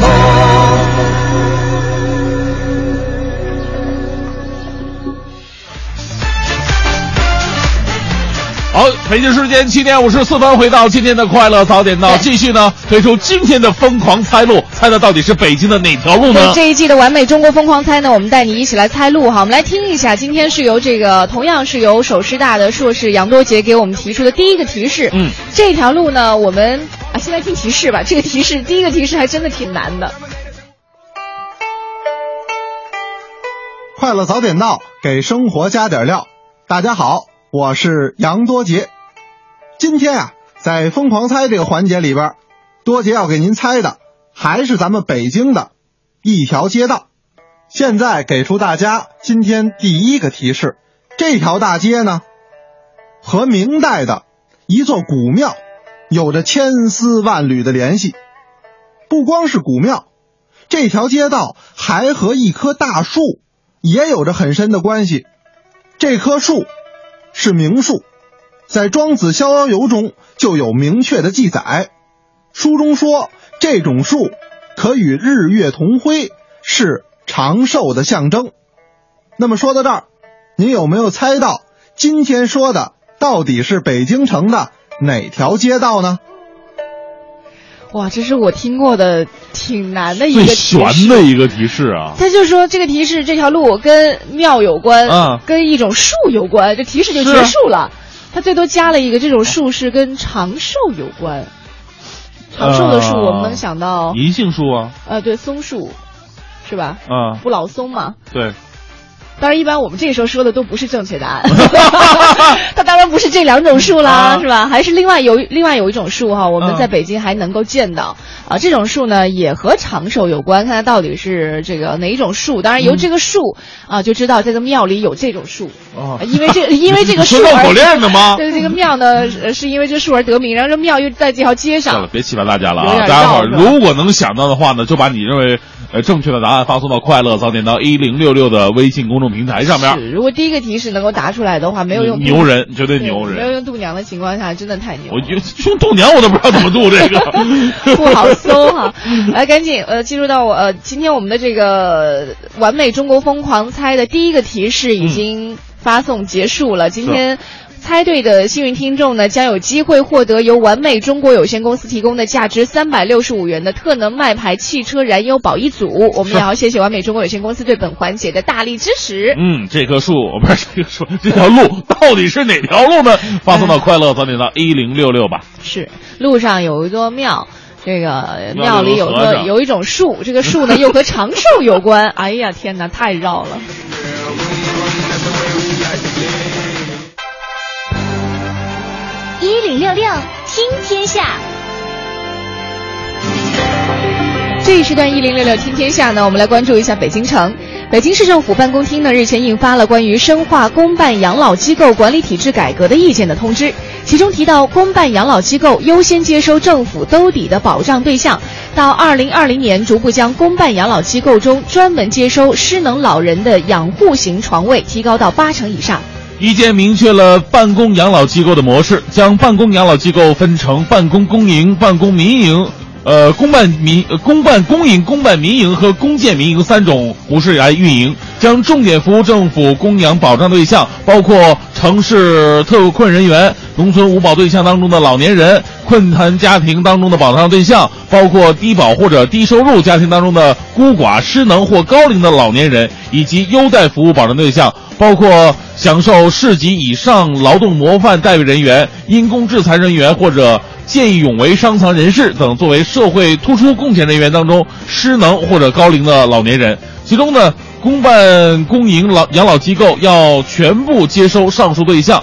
坡。北京时间七点五十四分，回到今天的快乐早点到，继续呢推出今天的疯狂猜路，猜的到底是北京的哪条路呢？这一季的完美中国疯狂猜呢，我们带你一起来猜路哈。我们来听一下，今天是由这个同样是由首师大的硕士杨多杰给我们提出的第一个提示。嗯，这条路呢，我们啊先来听提示吧。这个提示，第一个提示还真的挺难的。快乐早点到，给生活加点料。大家好，我是杨多杰。今天啊，在疯狂猜这个环节里边，多杰要给您猜的还是咱们北京的一条街道。现在给出大家今天第一个提示，这条大街呢和明代的一座古庙有着千丝万缕的联系。不光是古庙，这条街道还和一棵大树也有着很深的关系。这棵树是明树，在庄子逍遥游中就有明确的记载，书中说这种树可与日月同辉，是长寿的象征。那么说到这儿，您有没有猜到今天说的到底是北京城的哪条街道呢？哇，这是我听过的挺难的一个提示，最悬的一个提示啊！他就说这个提示，这条路跟庙有关，嗯、跟一种树有关，这提示就结束了。他最多加了一个，这种树是跟长寿有关。长寿的树，我们能想到银杏树啊，呃，对，松树，是吧？啊、嗯，不老松嘛。对。当然，一般我们这个时候说的都不是正确答案。它当然不是这两种树啦，啊、是吧？还是另外有另外有一种树哈，我们在北京还能够见到、嗯、啊。这种树呢也和长寿有关，看它到底是这个哪一种树。当然由这个树、嗯、啊就知道这个庙里有这种树，哦、因为这因为这个树而火炼的吗？对，这个庙呢是因为这树而得名，然后这庙又在这条街上。算了，别欺瞒大家了啊！大家伙如果能想到的话呢，就把你认为呃正确的答案发送到快乐早点到一零六六的微信公众平台上面。是，如果第一个提示能够答出来的话，没有用牛人，绝对牛人。没有用度娘的情况下，真的太牛了。我用度娘我都不知道怎么度这个，不好搜哈。来，赶紧呃进入到我呃今天我们的这个完美中国疯狂猜的第一个提示已经发送结束了。嗯、今天猜对的幸运听众呢，将有机会获得由完美中国有限公司提供的价值三百六十五元的特能麦牌汽车燃油保一组。我们也要谢谢完美中国有限公司对本环节的大力支持。嗯，这棵树，我不是这棵树，这条路到底是哪条路呢？发送到快乐早点到一零六六吧。是，路上有一座庙。这个庙里有个有一种树，这个树呢又和长寿有关。哎呀，天哪，太绕了。一零六六听天下，这一时段一零六六听天下呢，我们来关注一下北京城。北京市政府办公厅呢日前印发了关于深化公办养老机构管理体制改革的意见的通知，其中提到公办养老机构优先接收政府兜底的保障对象，到二零二零年逐步将公办养老机构中专门接收失能老人的养护型床位提高到八成以上。意见明确了办公养老机构的模式，将办公养老机构分成办公公营、办公民营、呃公办民、呃、公办公营、公办民营和公建民营三种模式来运营，将重点服务政府公养保障对象，包括城市特困人员、农村五保对象当中的老年人、困难家庭当中的保障对象，包括低保或者低收入家庭当中的孤寡、失能或高龄的老年人，以及优待服务保障对象，包括享受市级以上劳动模范待遇人员、因公制裁人员或者见义勇为伤残人士等作为社会突出贡献人员当中失能或者高龄的老年人。其中呢，公办公营老养老机构要全部接收上述对象，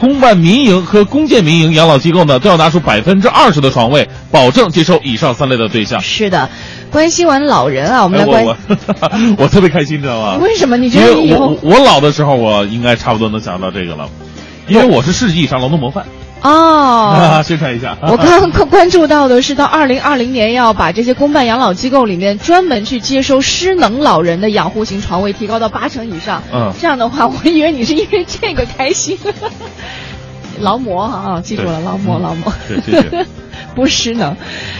公办民营和公建民营养老机构呢都要拿出百分之二十的床位，保证接收以上三类的对象。是的，关心完老人啊，我们来关、哎、我, 我, 我特别开心，知道吗？为什么？你觉得你以后 我, 我老的时候，我应该差不多能想到这个了，因为我是市级以上劳动模范。哦，宣传、啊、一下。我刚刚关注到的是，到二零二零年要把这些公办养老机构里面专门去接收失能老人的养护型床位提高到八成以上。嗯，这样的话，我以为你是因为这个开心。劳模啊，记住了，劳模，劳模。对对对。不失能。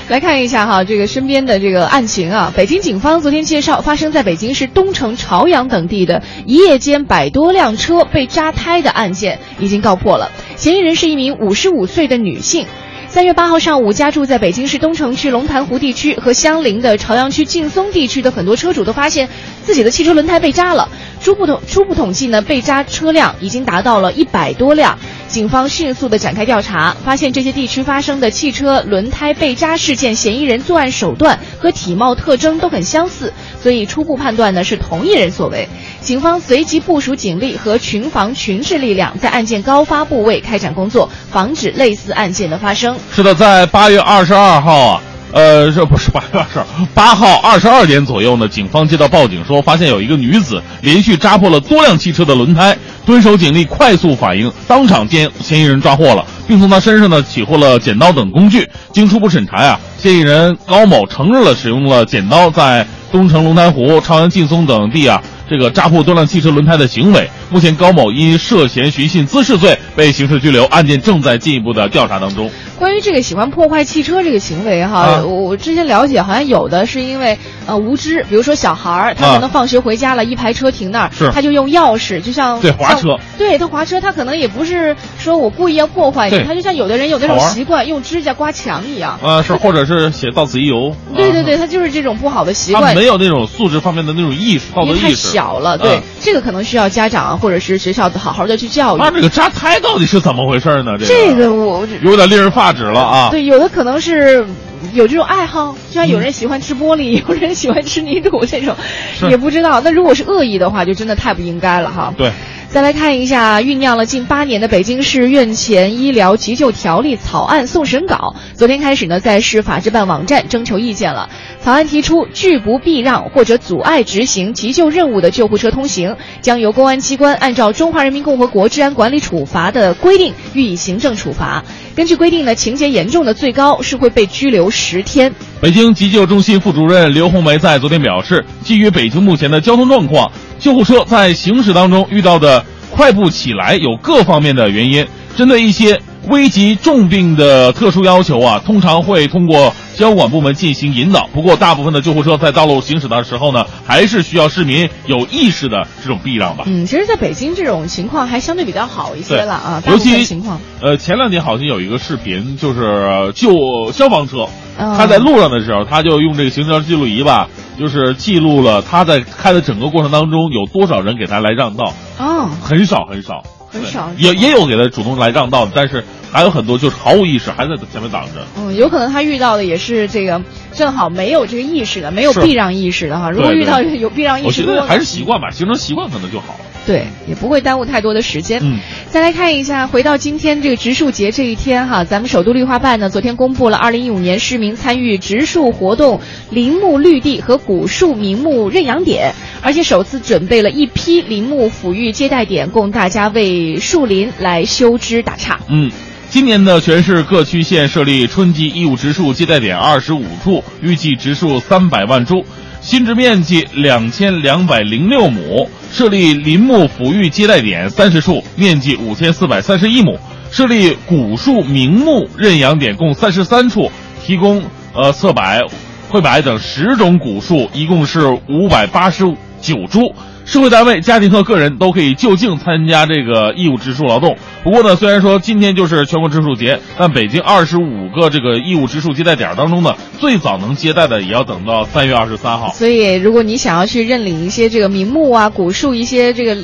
来看一下哈，这个身边的这个案情啊。北京警方昨天介绍，发生在北京市东城、朝阳等地的一夜间百多辆车被扎胎的案件已经告破了。嫌疑人是一名五十五岁的女性。三月八号上午，家住在北京市东城区龙潭湖地区和相邻的朝阳区劲松地区的很多车主都发现自己的汽车轮胎被扎了。初步统初步统计呢，被扎车辆已经达到了一百多辆。警方迅速地展开调查，发现这些地区发生的汽车轮胎被扎事件，嫌疑人作案手段和体貌特征都很相似，所以初步判断呢是同一人所为。警方随即部署警力和群防群治力量，在案件高发部位开展工作，防止类似案件的发生。是的，在八月二十二号啊，呃，这不是八月二十二，八号二十二点左右呢，警方接到报警说，发现有一个女子连续扎破了多辆汽车的轮胎。蹲守警力快速反应，当场将嫌疑人抓获了，并从他身上呢起获了剪刀等工具。经初步审查啊，嫌疑人高某承认了使用了剪刀在东城龙潭湖、朝阳劲松等地啊这个扎破多辆汽车轮胎的行为。目前高某因涉嫌寻衅滋事罪被刑事拘留，案件正在进一步的调查当中。关于这个喜欢破坏汽车这个行为哈，啊、我之前了解好像有的是因为呃无知，比如说小孩他可能放学回家了，啊、一排车停那儿，他就用钥匙就像对滑车，对他滑车，他可能也不是说我故意要破坏你，他就像有的人有那种习惯用指甲刮墙一样啊，是或者是写到此一游。对对对，他就是这种不好的习惯。他没有那种素质方面的那种意识，道德意识太小了。对，嗯、这个可能需要家长。或者是学校好好的去教育。那这个扎胎到底是怎么回事呢？这个、这个我有点令人发指了啊！对，有的可能是有这种爱好，就像有人喜欢吃玻璃，嗯、有人喜欢吃泥土，这种也不知道。那如果是恶意的话，就真的太不应该了哈。对。再来看一下酝酿了近八年的北京市院前医疗急救条例草案送审稿，昨天开始呢在市法制办网站征求意见了。草案提出，拒不避让或者阻碍执行急救任务的救护车通行，将由公安机关按照《中华人民共和国治安管理处罚》的规定予以行政处罚。根据规定呢，情节严重的最高是会被拘留十天。北京急救中心副主任刘红梅在昨天表示，基于北京目前的交通状况，救护车在行驶当中遇到的快步起来有各方面的原因，针对一些危及重病的特殊要求啊，通常会通过交管部门进行引导。不过大部分的救护车在道路行驶的时候呢，还是需要市民有意识的这种避让吧。嗯，其实在北京这种情况还相对比较好一些了啊，大部分情况。呃，前两天好像有一个视频，就是救消防车，嗯、他在路上的时候，他就用这个行车记录仪吧，就是记录了他在开的整个过程当中有多少人给他来让道。哦，很少很少。很少，也也有给他主动来让道的，但是还有很多就是毫无意识，还在前面挡着。嗯，有可能他遇到的也是这个，正好没有这个意识的，没有避让意识的哈。如果遇到有避让意识，我觉得还是习惯吧，形成习惯可能就好了。对，也不会耽误太多的时间。嗯，再来看一下，回到今天这个植树节这一天哈，咱们首都绿化办呢，昨天公布了二零一五年市民参与植树活动林木绿地和古树名木认养点，而且首次准备了一批林木抚育接待点，供大家为树林来修枝打杈。嗯。今年的全市各区县设立春季义务植树接待点二十五处，预计植树三百万株，新植面积两千两百零六亩，设立林木抚育接待点三十处，面积五千四百三十一亩，设立古树名木认养点共三十三处，提供呃侧柏、桧柏等十种古树，一共是五百八十九株。社会单位、家庭和个人都可以就近参加这个义务植树劳动。不过呢，虽然说今天就是全国植树节，但北京二十五个这个义务植树接待点当中呢，最早能接待的也要等到三月二十三号。所以，如果你想要去认领一些这个名木啊、古树一些这个，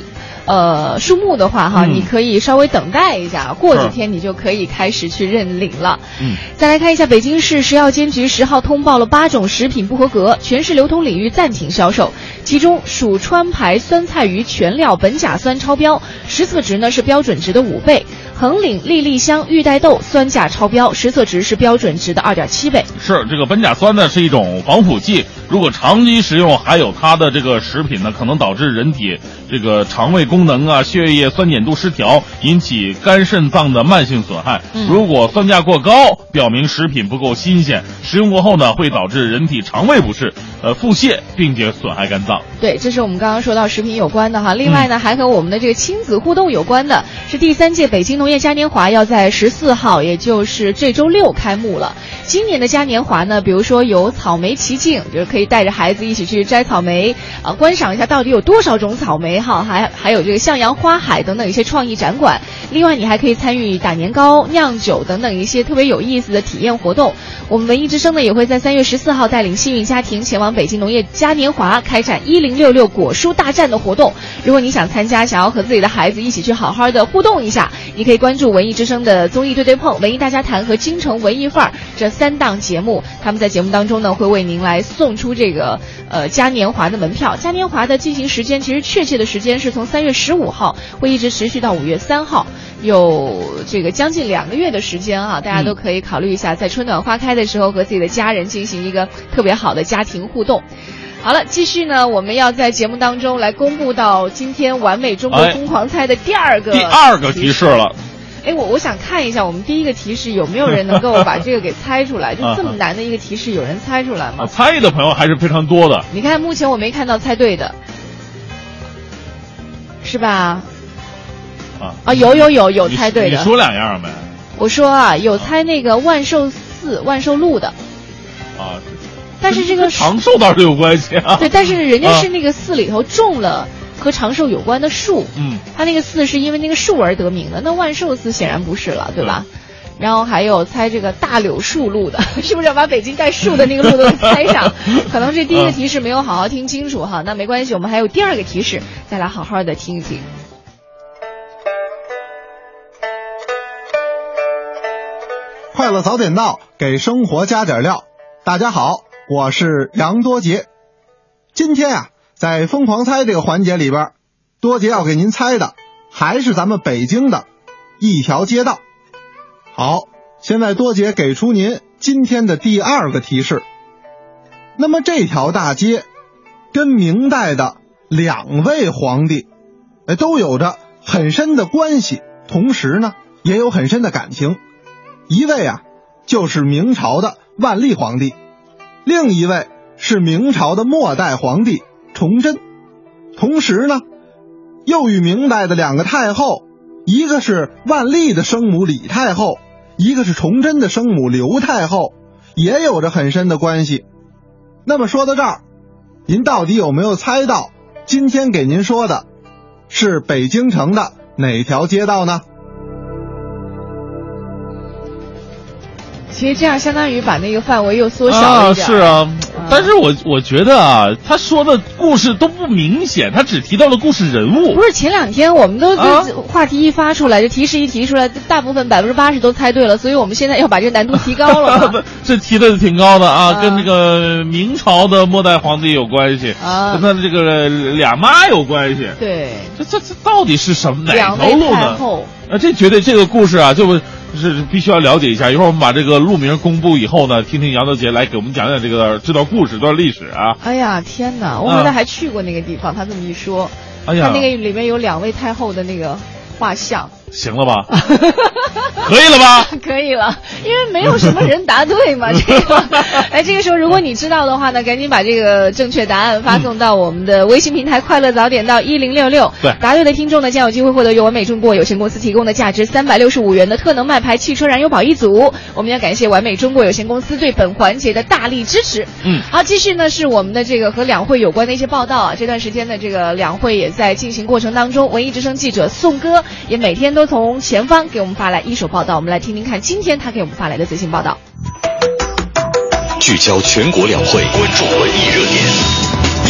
呃，树木的话哈，嗯、你可以稍微等待一下，过几天你就可以开始去认领了。嗯，再来看一下，北京市食药监局十号通报了八种食品不合格，全市流通领域暂停销售。其中，蜀川牌酸菜鱼全料苯甲酸超标，实测值呢是标准值的五倍；横岭粒粒香玉带豆酸钾超标，实测值是标准值的二点七倍。是这个苯甲酸呢是一种防腐剂，如果长期食用，还有它的这个食品呢，可能导致人体这个肠胃功能啊、血液酸碱度失调，引起肝肾脏的慢性损害。嗯、如果酸价过高，表明食品不够新鲜，食用过后呢，会导致人体肠胃不适，呃腹泻，并且损害肝脏。对，这是我们刚刚说到食品有关的哈。另外呢，嗯、还和我们的这个亲子互动有关的是第三届北京农业嘉年华要在十四号，也就是这周六开幕了。今年的嘉年华呢，比如说有草莓骑境，就是可以带着孩子一起去摘草莓，啊、呃，观赏一下到底有多少种草莓哈，还还有这个向阳花海等等一些创意展馆。另外你还可以参与打年糕、酿酒等等一些特别有意思的体验活动。我们文艺之声呢也会在三月十四号带领幸运家庭前往北京农业嘉年华开展一零六六果蔬大战的活动。如果你想参加，想要和自己的孩子一起去好好的互动一下，你可以关注文艺之声的综艺对对碰、文艺大家谈和京城文艺范儿这三档节目。他们在节目当中呢会为您来送出这个呃嘉年华的门票。嘉年华的进行时间其实确切的时间是从三月十五号会一直持续到五月三号，有这个将近两个月的时间啊，大家都可以考虑一下，在春暖花开的时候和自己的家人进行一个特别好的家庭互动。好了，继续呢，我们要在节目当中来公布到今天完美中国疯狂猜的第二个、哎、第二个提示了。哎，我我想看一下我们第一个提示有没有人能够把这个给猜出来，就这么难的一个提示，有人猜出来吗？啊、猜的朋友还是非常多的。你看，目前我没看到猜对的，是吧？啊啊，有有有有猜对的。你, 你说两样没？我说啊，有猜那个万寿寺、万寿路的。啊。但是这个长寿倒是有关系啊。对，但是人家是那个寺里头种了和长寿有关的树，嗯，他那个寺是因为那个树而得名的，那万寿寺显然不是了，对吧？对。然后还有猜这个大柳树路的，是不是要把北京带树的那个路都猜上？可能是第一个提示没有好好听清楚哈，那没关系，我们还有第二个提示，再来好好的听一听。快乐早点到，给生活加点料。大家好，我是杨多杰。今天啊，在疯狂猜这个环节里边，多杰要给您猜的还是咱们北京的一条街道。好，现在多杰给出您今天的第二个提示。那么这条大街跟明代的两位皇帝都有着很深的关系，同时呢也有很深的感情。一位啊就是明朝的万历皇帝，另一位是明朝的末代皇帝崇祯，同时呢又与明代的两个太后，一个是万历的生母李太后，一个是崇祯的生母刘太后，也有着很深的关系。那么说到这儿，您到底有没有猜到今天给您说的是北京城的哪条街道呢？其实这样相当于把那个范围又缩小了一点。啊，是啊，但是我我觉得啊，他说的故事都不明显，他只提到了故事人物。不是前两天我们都、啊、话题一发出来，这提示一提出来，大部分百分之八十都猜对了，所以我们现在要把这难度提高了。这提的挺高的啊，啊跟这个明朝的末代皇帝有关系，啊、跟他这个俩妈有关系。对，这这这到底是什么哪条路呢？啊，这绝对这个故事啊，就。是必须要了解一下，一会儿我们把这个路名公布以后呢，听听杨德杰来给我们讲讲这个这段故事、这段历史啊。哎呀，天哪！我好像还去过那个地方，他这么一说，哎呀，他那个里面有两位太后的那个画像。行了吧？可以了吧？可以了，因为没有什么人答对嘛。这个，哎，这个时候如果你知道的话呢，赶紧把这个正确答案发送到我们的微信平台“快乐早点到一零六六”。对，答对的听众呢将有机会获得由完美中国有限公司提供的价值三百六十五元的特能麦牌汽车燃油宝一组。我们要感谢完美中国有限公司对本环节的大力支持。嗯，好，继续呢是我们的这个和两会有关的一些报道啊。这段时间的这个两会也在进行过程当中，文艺之声记者宋歌也每天都。从前方给我们发来一手报道，我们来听听看今天他给我们发来的最新报道。聚焦全国两会，关注文艺热点。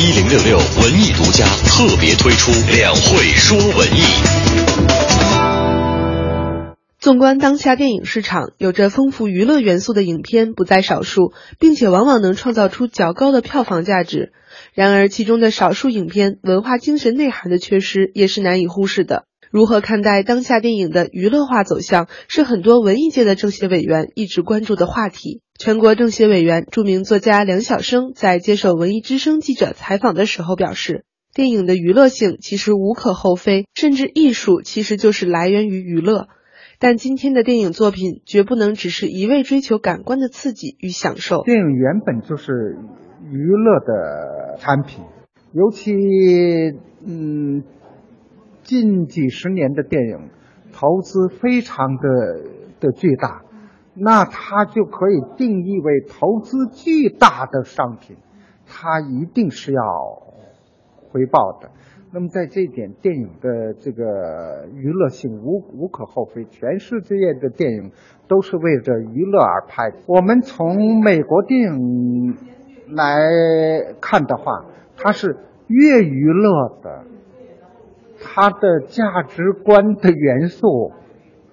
一零六六文艺独家特别推出《两会说文艺》。纵观当下电影市场，有着丰富娱乐元素的影片不在少数，并且往往能创造出较高的票房价值。然而，其中的少数影片文化精神内涵的缺失也是难以忽视的。如何看待当下电影的娱乐化走向，是很多文艺界的政协委员一直关注的话题。全国政协委员、著名作家梁晓声在接受文艺之声记者采访的时候表示，电影的娱乐性其实无可厚非，甚至艺术其实就是来源于娱乐。但今天的电影作品绝不能只是一味追求感官的刺激与享受。电影原本就是娱乐的产品，尤其嗯。近几十年的电影投资非常的的巨大，那它就可以定义为投资巨大的商品，它一定是要回报的。那么在这一点，电影的这个娱乐性无无可厚非，全世界的电影都是为着娱乐而拍的。我们从美国电影来看的话，它是越娱乐的，它的价值观的元素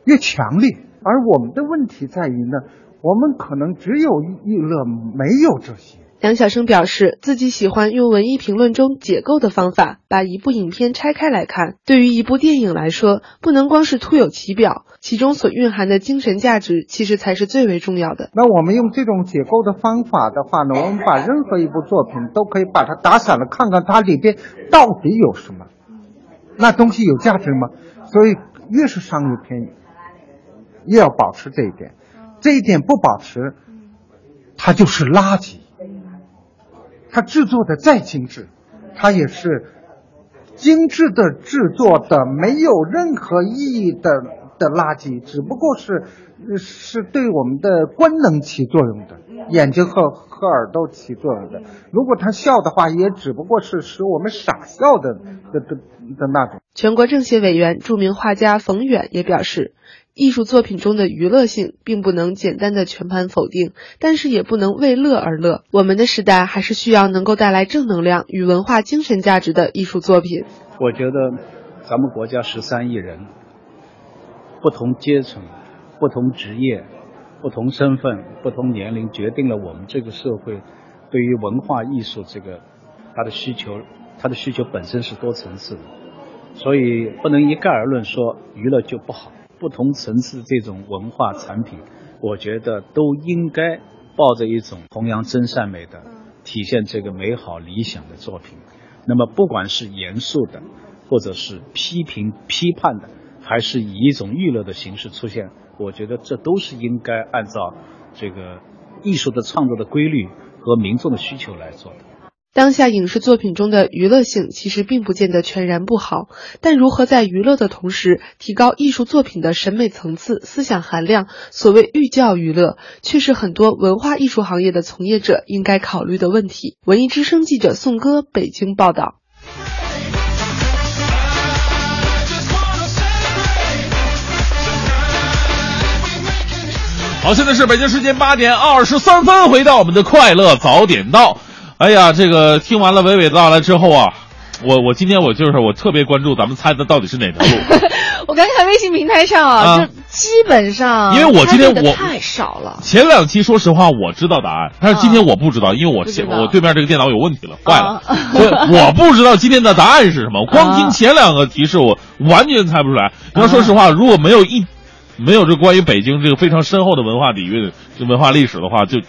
越强烈。而我们的问题在于呢，我们可能只有娱乐，没有这些。梁晓声表示，自己喜欢用文艺评论中解构的方法，把一部影片拆开来看。对于一部电影来说，不能光是突有其表，其中所蕴含的精神价值其实才是最为重要的。那我们用这种解构的方法的话呢，我们把任何一部作品都可以把它打散了，看看它里边到底有什么，那东西有价值吗？所以越是商业片越要保持这一点，这一点不保持它就是垃圾。它制作的再精致，它也是精致的制作的没有任何意义的的垃圾，只不过是是对我们的官能起作用的，眼睛和和耳朵起作用的。如果他笑的话，也只不过是使我们傻笑的的的的那种。全国政协委员、著名画家冯远也表示，艺术作品中的娱乐性并不能简单的全盘否定，但是也不能为乐而乐。我们的时代还是需要能够带来正能量与文化精神价值的艺术作品。我觉得咱们国家十三亿人，不同阶层、不同职业、不同身份、不同年龄，决定了我们这个社会对于文化艺术这个它的需求，它的需求本身是多层次的，所以不能一概而论说娱乐就不好。不同层次这种文化产品，我觉得都应该抱着一种弘扬真善美的、体现这个美好理想的作品。那么不管是严肃的，或者是批评批判的，还是以一种娱乐的形式出现，我觉得这都是应该按照这个艺术的创作的规律和民众的需求来做的。当下影视作品中的娱乐性其实并不见得全然不好，但如何在娱乐的同时提高艺术作品的审美层次、思想含量，所谓寓教于乐，却是很多文化艺术行业的从业者应该考虑的问题。文艺之声记者宋歌，北京报道。好，现在是北京时间八点二十三分，回到我们的快乐早点到。哎呀，这个听完了娓娓道来之后啊，我我今天我就是我特别关注咱们猜的到底是哪条路。我刚才微信平台上啊，就基本上因为我今天我太少了。前两期说实话我知道答案，但是今天我不知道，因为我我对面这个电脑有问题了，坏了，所以我不知道今天的答案是什么。光听前两个提示，我完全猜不出来。你要说实话，如果没有一。没有这关于北京这个非常深厚的文化底蕴、文化历史的话，就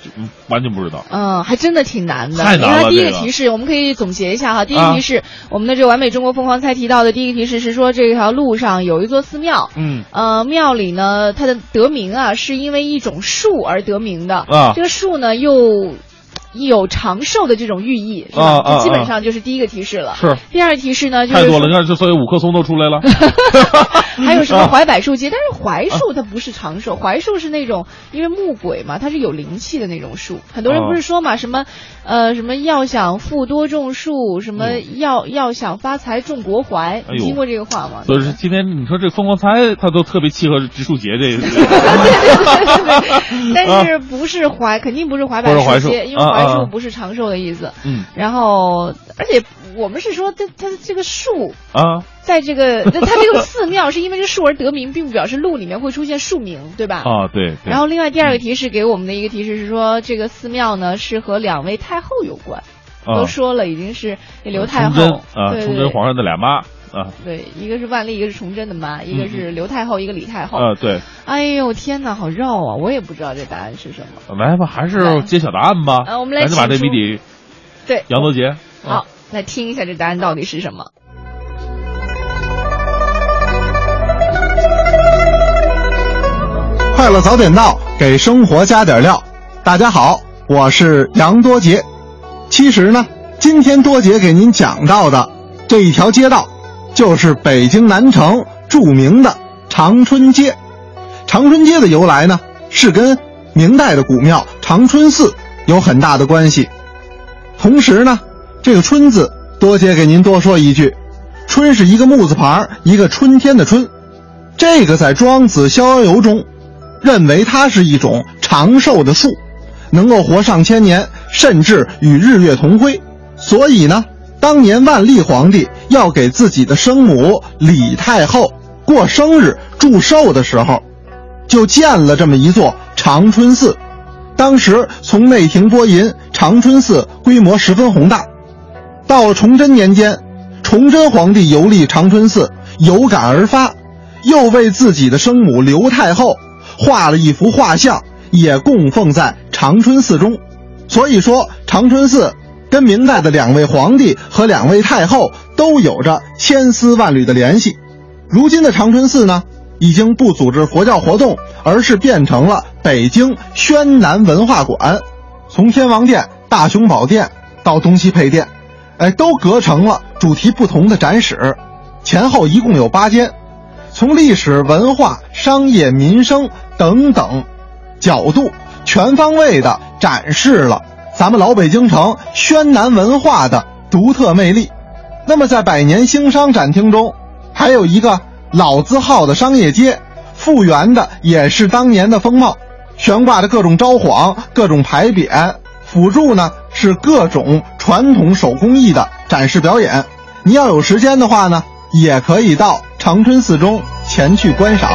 完全不知道。嗯，还真的挺难的。太难了。第一个提示，我们可以总结一下哈。第一个提示，我们的这《完美中国疯狂猜》提到的第一个提示是说，这条路上有一座寺庙。嗯。呃，庙里呢，它的得名啊，是因为一种树而得名的。啊。这个树呢，又有长寿的这种寓意，是吧？啊、基本上就是第一个提示了。是。第二提示呢，就是太多了，你看这所有五棵松都出来了。还有什么槐柏树节？但是槐树它不是长寿，槐树是那种因为木鬼嘛，它是有灵气的那种树。很多人不是说嘛，什么呃什么要想富多种树，什么要、嗯、要想发财种国槐，哎、你听过这个话吗？所以今天你说这个疯狂猜，它都特别契合植树节这个。对对对对对。但是不是槐，肯定不是槐柏树节，因为槐树不是长寿的意思。嗯。然后，而且我们是说它它这个树啊。在这个它这个寺庙是因为这树而得名，并不表示路里面会出现树名，对吧？啊、哦，对。然后另外第二个提示给我们的一个提示是说，这个寺庙呢是和两位太后有关，哦、都说了已经是刘太后啊，崇祯、呃、皇上的俩妈。啊，对，一个是万历，一个是崇祯的妈，一个是刘太后，一个李太后。啊，对。哎呦，天哪，好绕啊！我也不知道这答案是什么。来吧，还是揭晓答案吧。啊，我们来把这谜底。对，杨多杰。啊、好，来听一下这答案到底是什么。快乐早点到，给生活加点料。大家好，我是杨多杰。其实呢，今天多杰给您讲到的这一条街道，就是北京南城著名的长春街。长春街的由来呢，是跟明代的古庙长春寺有很大的关系。同时呢，这个春字多姐给您多说一句，春是一个木字旁，一个春天的春，这个在庄子逍遥游中认为它是一种长寿的树，能够活上千年，甚至与日月同辉。所以呢，当年万历皇帝要给自己的生母李太后过生日祝寿的时候，就建了这么一座长春寺。当时从内廷拨银，长春寺规模十分宏大。到了崇祯年间，崇祯皇帝游历长春寺，有感而发，又为自己的生母刘太后画了一幅画像，也供奉在长春寺中。所以说，长春寺跟明代的两位皇帝和两位太后都有着千丝万缕的联系。如今的长春寺呢，已经不组织佛教活动，而是变成了北京宣南文化馆，从天王殿、大雄宝殿到东西配殿，哎，都隔成了主题不同的展室，前后一共有八间，从历史、文化、商业、民生等等角度全方位的展示了咱们老北京城宣南文化的独特魅力。那么在百年兴商展厅中，还有一个老字号的商业街，复原的也是当年的风貌，悬挂着各种招幌、各种牌匾，辅助呢是各种传统手工艺的展示表演。你要有时间的话呢，也可以到长春寺中前去观赏。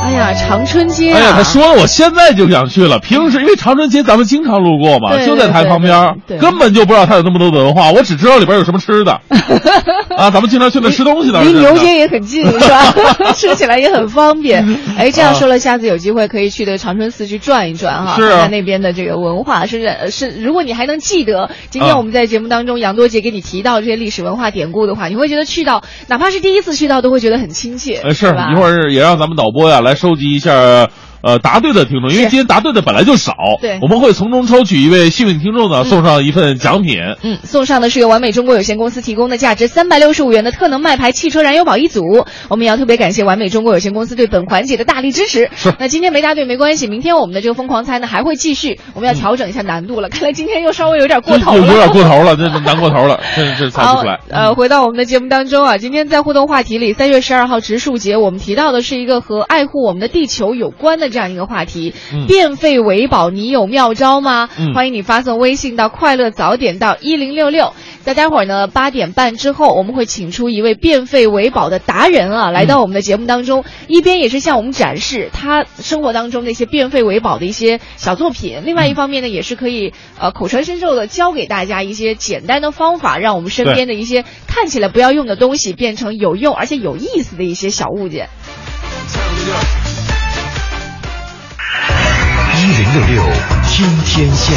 哎呀，长春街、啊！哎呀，他说了，我现在就想去了。平时因为长春街咱们经常路过嘛，对对对对，就在台旁边，对对对对，根本就不知道它有那么多文化，我只知道里边有什么吃的。啊，咱们经常去那吃东西的。离牛街也很近，是吧？吃起来也很方便。哎，这样说了，下次有机会可以去的长春寺去转一转哈，是啊、看看那边的这个文化。是是，如果你还能记得今天我们在节目当中、啊、杨多杰给你提到这些历史文化典故的话，你会觉得去到哪怕是第一次去到都会觉得很亲切。哎、是，一会儿也让咱们导播呀来收集一下呃答对的听众，因为今天答对的本来就少，对，我们会从中抽取一位幸运听众呢，送上一份奖品。嗯，送上的是由完美中国有限公司提供的价值三百六十五元的特能麦牌汽车燃油宝一组。我们也要特别感谢完美中国有限公司对本环节的大力支持。是，那今天没答对没关系，明天我们的这个疯狂猜呢还会继续，我们要调整一下难度了。嗯、看来今天又稍微有点过头了，有点过头了，这难过头了，这这猜不出来。呃，回到我们的节目当中啊，今天在互动话题里，三月十二号植树节，我们提到的是一个和爱护我们的地球有关的这样一个话题，变废为宝，你有妙招吗？嗯、欢迎你发送微信到快乐早点到一零六六。在待会儿呢八点半之后，我们会请出一位变废为宝的达人啊，来到我们的节目当中，一边也是向我们展示他生活当中那些变废为宝的一些小作品，另外一方面呢，也是可以呃口传身受的教给大家一些简单的方法，让我们身边的一些看起来不要用的东西变成有用而且有意思的一些小物件。一零六六听天下，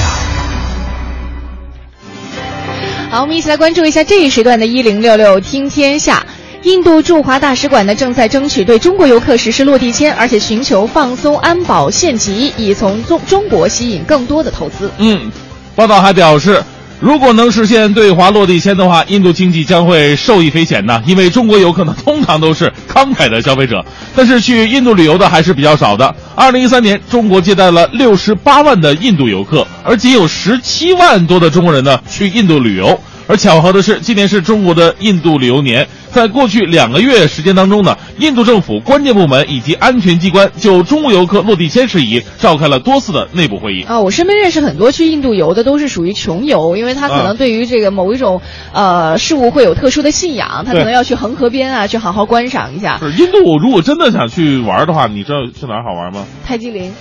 好，我们一起来关注一下这一时段的一零六六听天下。印度驻华大使馆呢正在争取对中国游客实施落地签，而且寻求放松安保限级，以从中中国吸引更多的投资。嗯，报道还表示，如果能实现对华落地签的话，印度经济将会受益匪浅呢，因为中国游客呢通常都是慷慨的消费者，但是去印度旅游的还是比较少的。二零一三年，中国接待了六十八万的印度游客，而仅有十七万多的中国人呢去印度旅游。而巧合的是，今年是中国的印度旅游年，在过去两个月时间当中呢，印度政府关键部门以及安全机关就中国游客落地签事宜召开了多次的内部会议啊。我身边认识很多去印度游的都是属于穷游，因为他可能对于这个某一种、啊、呃事物会有特殊的信仰，他可能要去恒河边啊去好好观赏一下。是，印度如果真的想去玩的话，你知道去哪儿好玩吗？泰姬陵，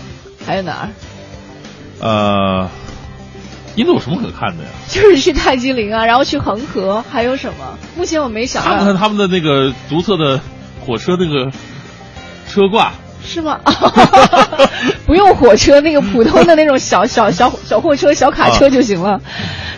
还有哪儿？呃，印度有什么可看的呀？就是去泰姬陵啊，然后去恒河，还有什么？目前我没想到。看看他们的那个独特的火车那个车挂。是吗？不用火车，那个普通的那种小小小小货车、小卡车就行了。啊、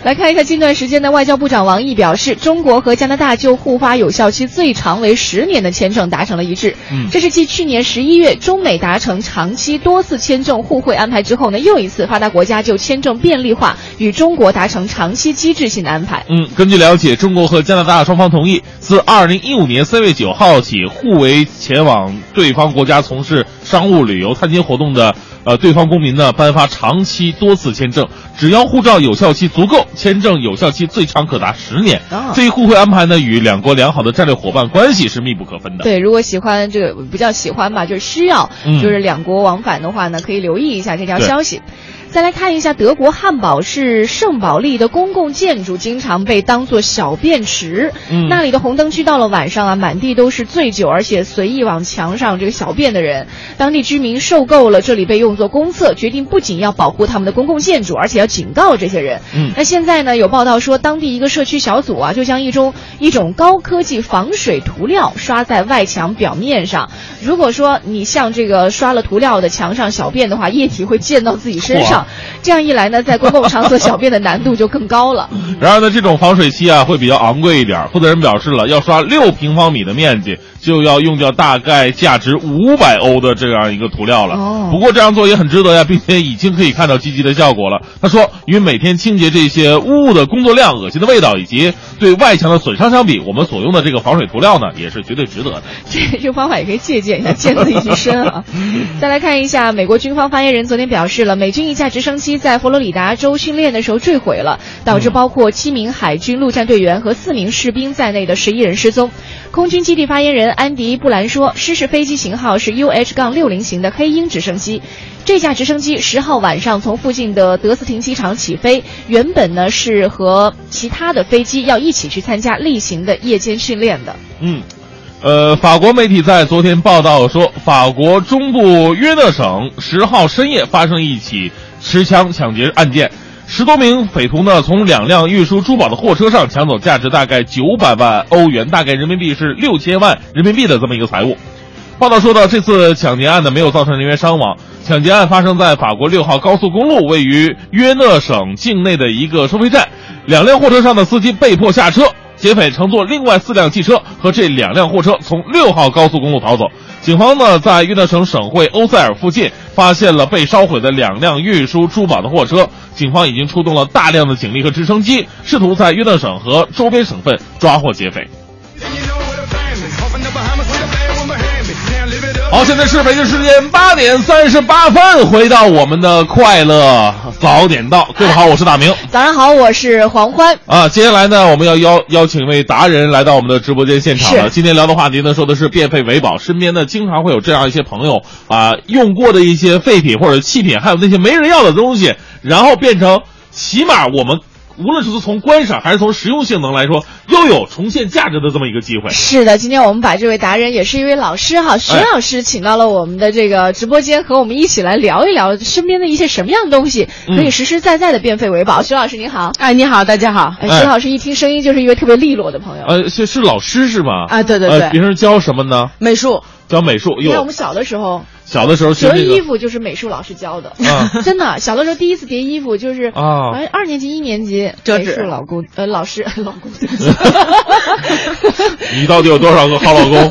来看一下近段时间的外交部长王毅表示，中国和加拿大就互发有效期最长为十年的签证达成了一致。嗯，这是继去年十一月中美达成长期多次签证互惠安排之后呢，又一次发达国家就签证便利化与中国达成长期机制性的安排。嗯，根据了解，中国和加拿大双方同意，自二零一五年三月九号起，互为前往对方国家从事商务旅游探亲活动的呃，对方公民呢颁发长期多次签证，只要护照有效期足够，签证有效期最长可达十年。啊、这一互惠安排呢，与两国良好的战略伙伴关系是密不可分的。对，如果喜欢这个不叫喜欢吧，就是需要，嗯、就是两国往返的话呢，可以留意一下这条消息。再来看一下德国汉堡是圣保利的公共建筑，经常被当作小便池。嗯、那里的红灯区到了晚上啊，满地都是醉酒而且随意往墙上这个小便的人。当地居民受够了这里被用作公厕，决定不仅要保护他们的公共建筑，而且要警告这些人。嗯、那现在呢，有报道说当地一个社区小组啊，就将一种一种高科技防水涂料刷在外墙表面上。如果说你像这个刷了涂料的墙上小便的话，液体会溅到自己身上。这样一来呢，在公共场所小便的难度就更高了。然而呢，这种防水漆啊会比较昂贵一点。负责人表示了，要刷六平方米的面积，就要用掉大概价值五百欧的这样一个涂料了。哦、不过这样做也很值得呀，并且已经可以看到积极的效果了。他说，与每天清洁这些污物的工作量、恶心的味道以及对外墙的损伤相比，我们所用的这个防水涂料呢，也是绝对值得的。这这方法也可以借鉴一下，溅自己一身啊。再来看一下，美国军方发言人昨天表示了，美军一架直升机在佛罗里达州训练的时候坠毁了，导致包括七名海军陆战队员和四名士兵在内的十一人失踪。空军基地发言人安迪·布兰说，失事飞机型号是 U H 六零 型的黑鹰直升机。这架直升机十号晚上从附近的德斯廷机场起飞，原本呢是和其他的飞机要一起去参加例行的夜间训练的。嗯。呃，法国媒体在昨天报道说，法国中部约讷省十号深夜发生一起持枪抢劫案件，十多名匪徒呢从两辆运输珠宝的货车上抢走价值大概九百万欧元，大概人民币是六千万人民币的这么一个财物。报道说到，这次抢劫案呢没有造成人员伤亡。抢劫案发生在法国六号高速公路位于约讷省境内的一个收费站，两辆货车上的司机被迫下车。劫匪乘坐另外四辆汽车和这两辆货车从六号高速公路逃走。警方呢在约讷省省会欧塞尔附近发现了被烧毁的两辆运输珠宝的货车，警方已经出动了大量的警力和直升机，试图在约讷省和周边省份抓获劫匪。好，现在是北京时间八点三十八分，回到我们的快乐早点到。各位好，我是大明。早上好，我是黄欢。啊，接下来呢，我们要邀邀请一位达人来到我们的直播间现场了。今天聊的话题呢，说的是变废为宝。身边呢，经常会有这样一些朋友啊，用过的一些废品或者弃品，还有那些没人要的东西，然后变成起码我们。无论是从观赏还是从实用性能来说，又有重现价值的这么一个机会。是的，今天我们把这位达人也是一位老师哈，徐老师请到了我们的这个直播间，和我们一起来聊一聊身边的一些什么样的东西可以实实在在的变废为宝。嗯、徐老师你好。哎，你好，大家好。哎，徐老师一听声音就是一位特别利落的朋友。呃，是是老师是吧？啊，对对对。平时、呃、教什么呢？美术。教美术。你看我们小的时候。小的时候学、这个、衣服就是美术老师教的，啊、真的。小的时候第一次叠衣服就是啊，二年级、一年级美术老公呃老师老公，你到底有多少个好老公？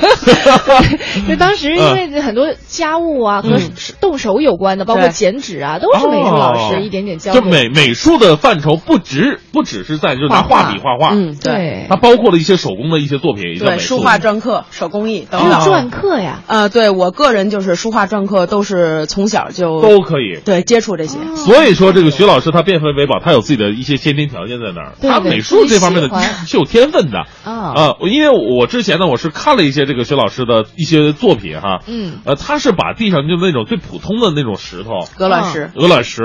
就当时因为很多家务啊、嗯、和动手有关的，包括剪纸啊，都是美术老师一点点教。就美美术的范畴不只不只是在就拿画笔画画，嗯，对，它包括了一些手工的一些作品，对，书画篆刻、手工艺等等。篆刻呀，呃，对我个人就是书画。篆刻都是从小就都可以对接触这些，所以说这个徐老师他变废为宝，他有自己的一些先天条件在那儿。他美术这方面的是有天分的啊，因为我之前呢我是看了一些这个徐老师的一些作品哈，嗯，呃，他是把地上就那种最普通的那种石头鹅卵石，鹅卵石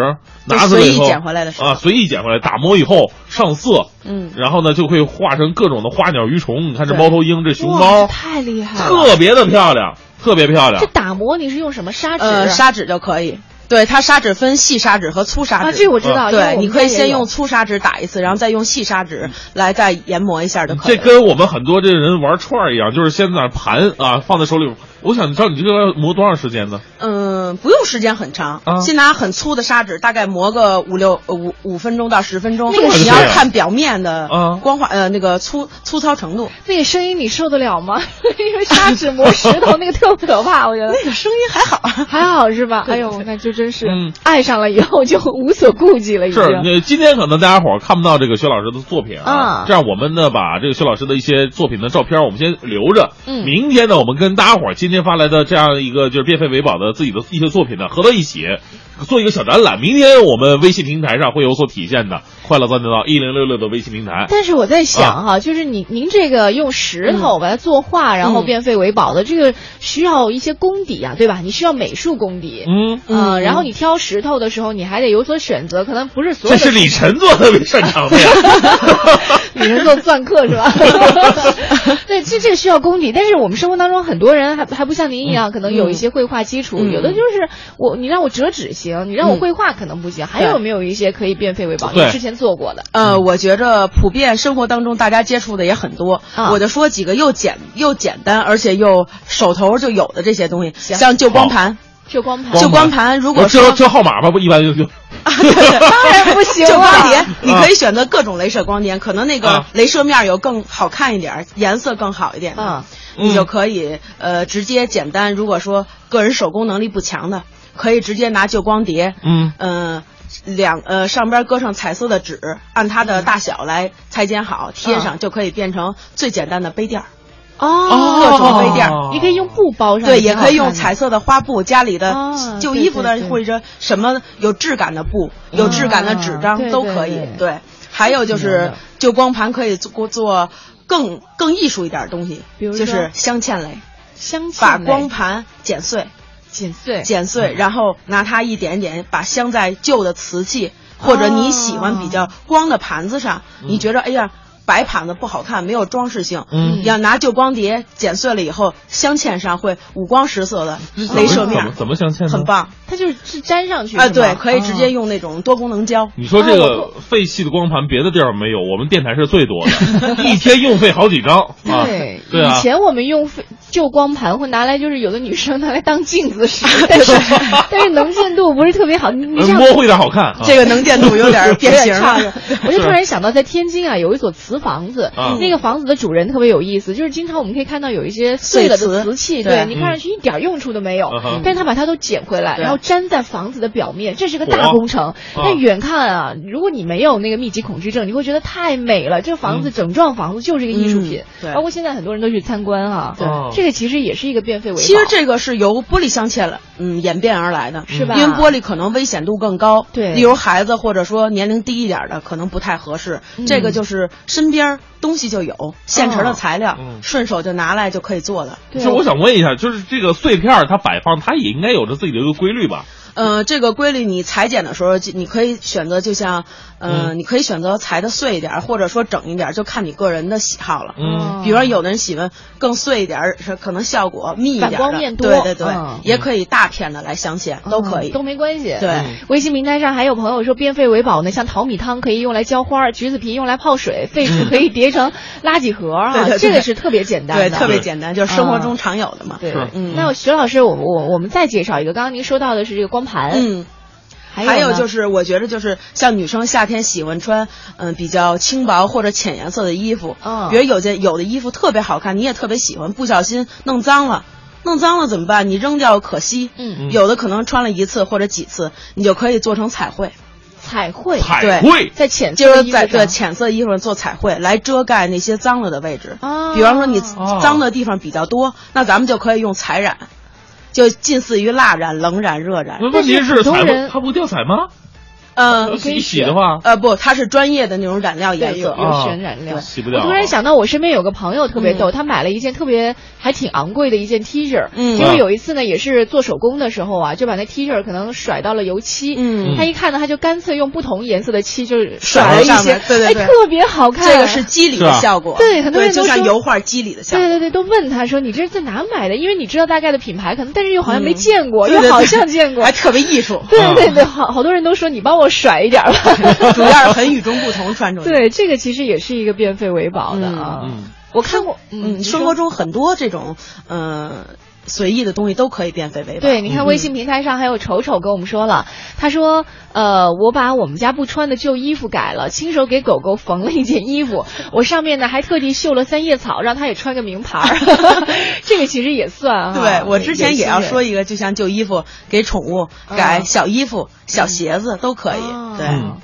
拿出来以后随意捡回来的啊，随意捡回来打磨以后上色，嗯，然后呢就会画成各种的花鸟鱼虫，你看这猫头鹰，这熊猫，太厉害了，特别的漂亮。特别漂亮。这打磨你是用什么砂纸？呃，砂纸就可以。对，它砂纸分细砂纸和粗砂纸。啊，这我知道。对，你可以先用粗砂纸打一次，然后再用细砂纸来再研磨一下就可以。这跟我们很多这人玩串一样，就是先在那盘啊放在手里。我想知道你这个磨多长时间呢？嗯，不用时间很长，啊、先拿很粗的砂纸，大概磨个五六五五分钟到十分钟。那个你要看表面的光滑、啊、呃那个粗粗糙程度。那个声音你受得了吗？因为砂纸磨石头那个特可怕，我觉得。那个声音还好，还好是吧？哎呦，那就真是、嗯、爱上了以后就无所顾忌了已经。是，今天可能大家伙看不到这个薛老师的作品啊，啊这样我们呢把这个薛老师的一些作品的照片我们先留着，嗯、明天呢我们跟大家伙今天发来的这样一个就是变废为宝的自己的艺术作品呢合到一起做一个小展览，明天我们微信平台上会有所体现的，快乐三得到一零六六的微信平台。但是我在想哈、啊啊，就是您您这个用石头把它作画，然后变废为宝的、嗯、这个需要一些功底啊，对吧？你需要美术功底，嗯嗯、呃，然后你挑石头的时候，你还得有所选择，可能不是所有的。这是李晨做特别擅长的呀，李晨做篆刻是吧？对，这这个需要功底，但是我们生活当中很多人还还不像您一样，可能有一些绘画基础，嗯、有的就是我你让我折纸行，你让我绘画可能不行，嗯、还有没有一些可以变废为宝？你之前做过的？呃，我觉着普遍生活当中大家接触的也很多，嗯、我就说几个又简又简单，而且又手头就有的这些东西，像旧光盘。就光盘，就光盘。如果说这号码吧，不一般就就啊，对对，当然不行了。就光碟，你可以选择各种镭射光碟，可能那个镭射面有更好看一点，颜色更好一点的，嗯、你就可以呃直接简单。如果说个人手工能力不强的，可以直接拿旧光碟，嗯嗯。呃两呃上边搁上彩色的纸，按它的大小来裁剪好，贴上就可以变成最简单的杯垫儿。哦，各种杯垫儿，你可以用布包上，对，也可以用彩色的花布，家里的旧衣服的、哦、或者什么有质感的布、嗯、有质感的纸张、嗯、都可以。对, 对, 对, 对，还有就是旧光盘可以做做更更艺术一点的东西，比如就是镶嵌类，镶嵌把光盘剪碎，剪碎，剪碎，然后拿它一点点把镶在旧的瓷器、哦、或者你喜欢比较光的盘子上，嗯、你觉得哎呀。白盘子不好看，没有装饰性。嗯，要拿旧光碟剪碎了以后，镶嵌上会五光十色的镭射面。怎么镶嵌呢？很棒，它就是是粘上去啊、呃。对，可以直接用那种多功能胶。哦、你说这个废弃的光盘，别的地儿没有，我们电台是最多的，一天用废好几张。啊、对，对啊。以前我们用旧光盘会拿来，就是有的女生拿来当镜子使，但是但是能见度不是特别好，你这样摸会有点好看。啊、这个能见度有点变形了。我就突然想到，在天津啊，有一所瓷。房子、嗯、那个房子的主人特别有意思，就是经常我们可以看到有一些碎了的瓷器， 对, 对、嗯、你看上去一点用处都没有、嗯、但是他把它都捡回来、嗯、然后粘在房子的表面，这是个大工程、嗯、但远看啊，如果你没有那个密集恐惧症，你会觉得太美了，这房子、嗯、整幢房子就是一个艺术品、嗯、对，包括现在很多人都去参观啊，对、嗯、这个其实也是一个变废为宝。其实这个是由玻璃镶嵌了嗯演变而来的，是吧？因为玻璃可能危险度更高，对，例如孩子或者说年龄低一点的可能不太合适、嗯、这个就是身边东西就有现成的材料、哦嗯、顺手就拿来就可以做的。其实我想问一下，就是这个碎片它摆放它也应该有着自己的一个规律吧？呃，这个规律你裁剪的时候你可以选择，就像呃、嗯，你可以选择裁的碎一点或者说整一点，就看你个人的喜好了。嗯，比如说有的人喜欢更碎一点，是可能效果密一点的，反光面多，对对对、嗯、也可以大片的来镶嵌、嗯、都可以，都没关系。对、嗯、微信平台上还有朋友说变废为宝呢，像淘米汤可以用来浇花，橘子皮用来泡水，废纸可以叠成垃圾盒、啊、对对对，这个是特别简单的，对，特别简单，就是生活中常有的嘛。对，嗯，那徐老师，我我我们再介绍一个，刚刚您说到的是这个光盘。嗯，还有就是我觉得就是像女生夏天喜欢穿嗯、呃、比较轻薄或者浅颜色的衣服，嗯，比如有些有的衣服特别好看，你也特别喜欢，不小心弄脏了，弄脏了怎么办？你扔掉可惜。嗯，有的可能穿了一次或者几次，你就可以做成彩绘。彩绘，彩绘，在浅就是在对浅色衣服上做彩绘，来遮盖那些脏了的位置。啊，比方说你脏的地方比较多，那咱们就可以用彩染。就近似于蜡染、冷染、热染。问题是彩不，它不掉彩吗？嗯、呃，洗洗的话，呃，不，它是专业的那种染料颜色，有选染料，洗不掉。我突然想到，我身边有个朋友特别逗，嗯、他买了一件特别还挺昂贵的一件 T 恤，嗯，结果有一次呢，也是做手工的时候啊，就把那 T 恤可能甩到了油漆，嗯，他一看呢，他就干脆用不同颜色的漆就甩了一些，对对对，哎，特别好看。这个是肌理的效果，啊、对，很多人都就像油画肌理的效果，对对对，都问他说你这是在哪买的？因为你知道大概的品牌，可能但是又好像没见过，嗯、又好像见过，还特别艺术，对对对，好好多人都说你帮我。甩一点吧，主要是很与众不同，穿着对，这个其实也是一个变废为宝的啊。嗯，我看过，嗯，生活中很多这种呃随意的东西都可以变废为宝。对，你看微信平台上还有丑丑跟我们说了，他说呃我把我们家不穿的旧衣服改了，亲手给狗狗缝了一件衣服，我上面呢还特地绣了三叶草，让他也穿个名牌。这个其实也算啊。对，我之前也要说一个，就像旧衣服给宠物改小衣服、嗯、小鞋子都可以、嗯、对、嗯，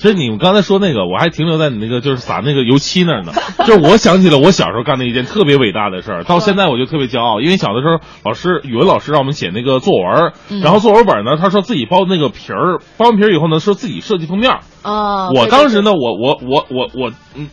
其实你们刚才说那个，我还停留在你那个就是撒那个油漆那儿呢。就是我想起了我小时候干的一件特别伟大的事儿，到现在我就特别骄傲，因为小的时候老师语文老师让我们写那个作文，然后作文本呢，他说自己包那个皮儿，包完皮儿以后呢，说自己设计封面。啊、哦！我当时呢，我我我我我，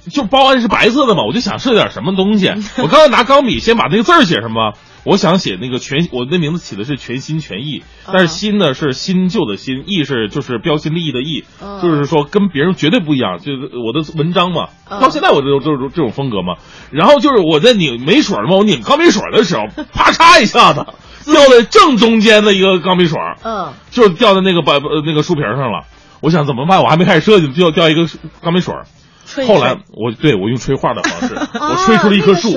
就包完是白色的嘛，我就想设计点什么东西。我刚才拿钢笔先把那个字儿写什么。我想写那个全，我那名字起的是全心全意，但是心呢是新旧的新，意是就是标新立异的意，就是说跟别人绝对不一样，就是我的文章嘛，到现在我都都是这种风格嘛。然后就是我在拧没水嘛，我拧钢笔水的时候，啪嚓一下子掉在正中间的一个钢笔水，嗯，就是掉在那个把那个书瓶上了。我想怎么办？我还没开始设计，就要掉一个钢笔水。后来我对我用吹画的方式，我吹出了一棵树。